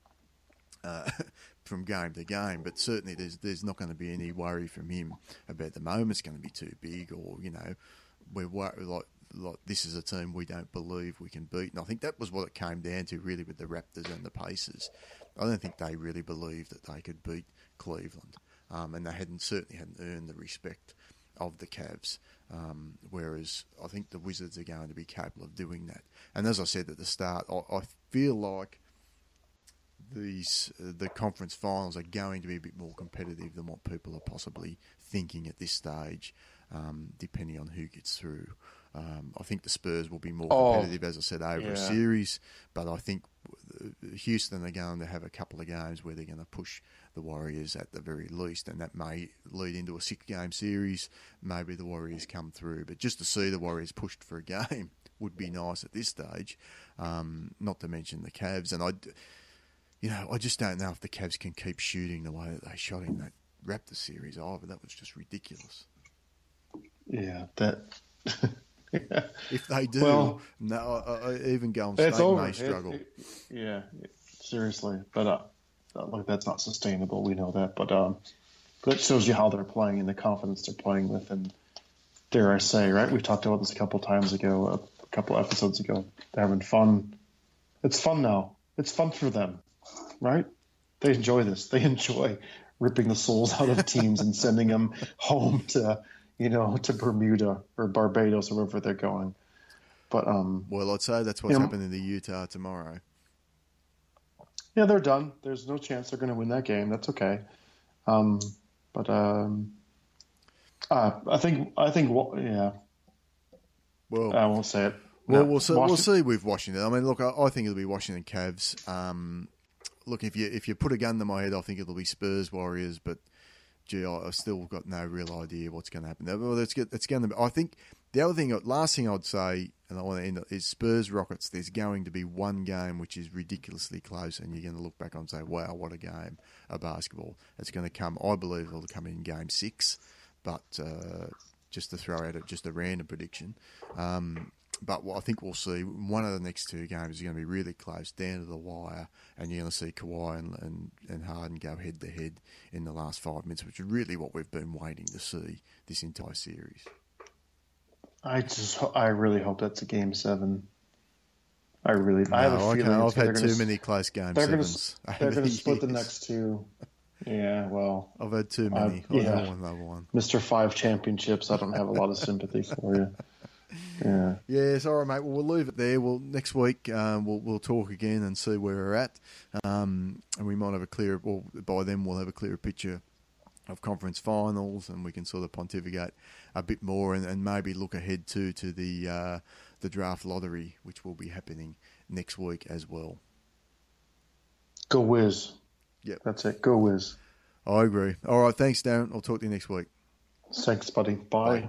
from game to game, but certainly there's not going to be any worry from him about the moment's going to be too big, or you know, we're like like, this is a team we don't believe we can beat. And I think that was what it came down to really with the Raptors and the Pacers. I don't think they really believed that they could beat Cleveland. And they certainly hadn't earned the respect of the Cavs. Whereas I think the Wizards are going to be capable of doing that. And as I said at the start, I feel like the conference finals are going to be a bit more competitive than what people are possibly thinking at this stage, depending on who gets through. I think the Spurs will be more competitive, as I said, over a series, but I think Houston are going to have a couple of games where they're going to push the Warriors at the very least, and that may lead into a 6-game series. Maybe the Warriors come through, but just to see the Warriors pushed for a game would be nice at this stage, not to mention the Cavs. And I just don't know if the Cavs can keep shooting the way that they shot in that Raptor series either. That was just ridiculous. Yeah, that... If they do, well, no, even Golden State may struggle. Seriously. But that's not sustainable. We know that. But that shows you how they're playing and the confidence they're playing with. And dare I say, right? We talked about this a couple episodes ago. They're having fun. It's fun now. It's fun for them, right? They enjoy this. They enjoy ripping the souls out of teams and sending them home to Bermuda or Barbados or wherever they're going. But well, I'd say that's what's happening to Utah tomorrow. Yeah, they're done. There's no chance they're going to win that game. That's okay. I think. Well, I won't say it. Well, we'll see with Washington. I mean, look, I think it'll be Washington Cavs. Look, if you put a gun to my head, I think it'll be Spurs Warriors, but. Gee, I've still got no real idea what's going to happen. Well, it's going to be. I think the other thing, last thing I'd say, and I want to end it, is Spurs Rockets. There's going to be one game which is ridiculously close, and you're going to look back and say, "Wow, what a game of basketball!" It's going to come. I believe it'll come in Game 6, but just to throw out just a random prediction. But I think we'll see one of the next two games is going to be really close, down to the wire, and you're going to see Kawhi and Harden go head-to-head in the last 5 minutes, which is really what we've been waiting to see this entire series. I really hope that's a Game 7. I really do. No, I have a feeling I've had too many close Game 7s. They're going to split the next two. Yeah, well. I've had too many. I don't want another one. Mr. 5 championships, I don't have a lot of sympathy for you. Yeah. Yes. All right, mate. Well, we'll leave it there. Next week we'll talk again and see where we're at, and we might have by then we'll have a clearer picture of conference finals, and we can sort of pontificate a bit more and maybe look ahead to the draft lottery, which will be happening next week as well. Go Wiz. Yep. That's it. Go Wiz. I agree. All right. Thanks, Darren. I'll talk to you next week. Thanks, buddy. Bye.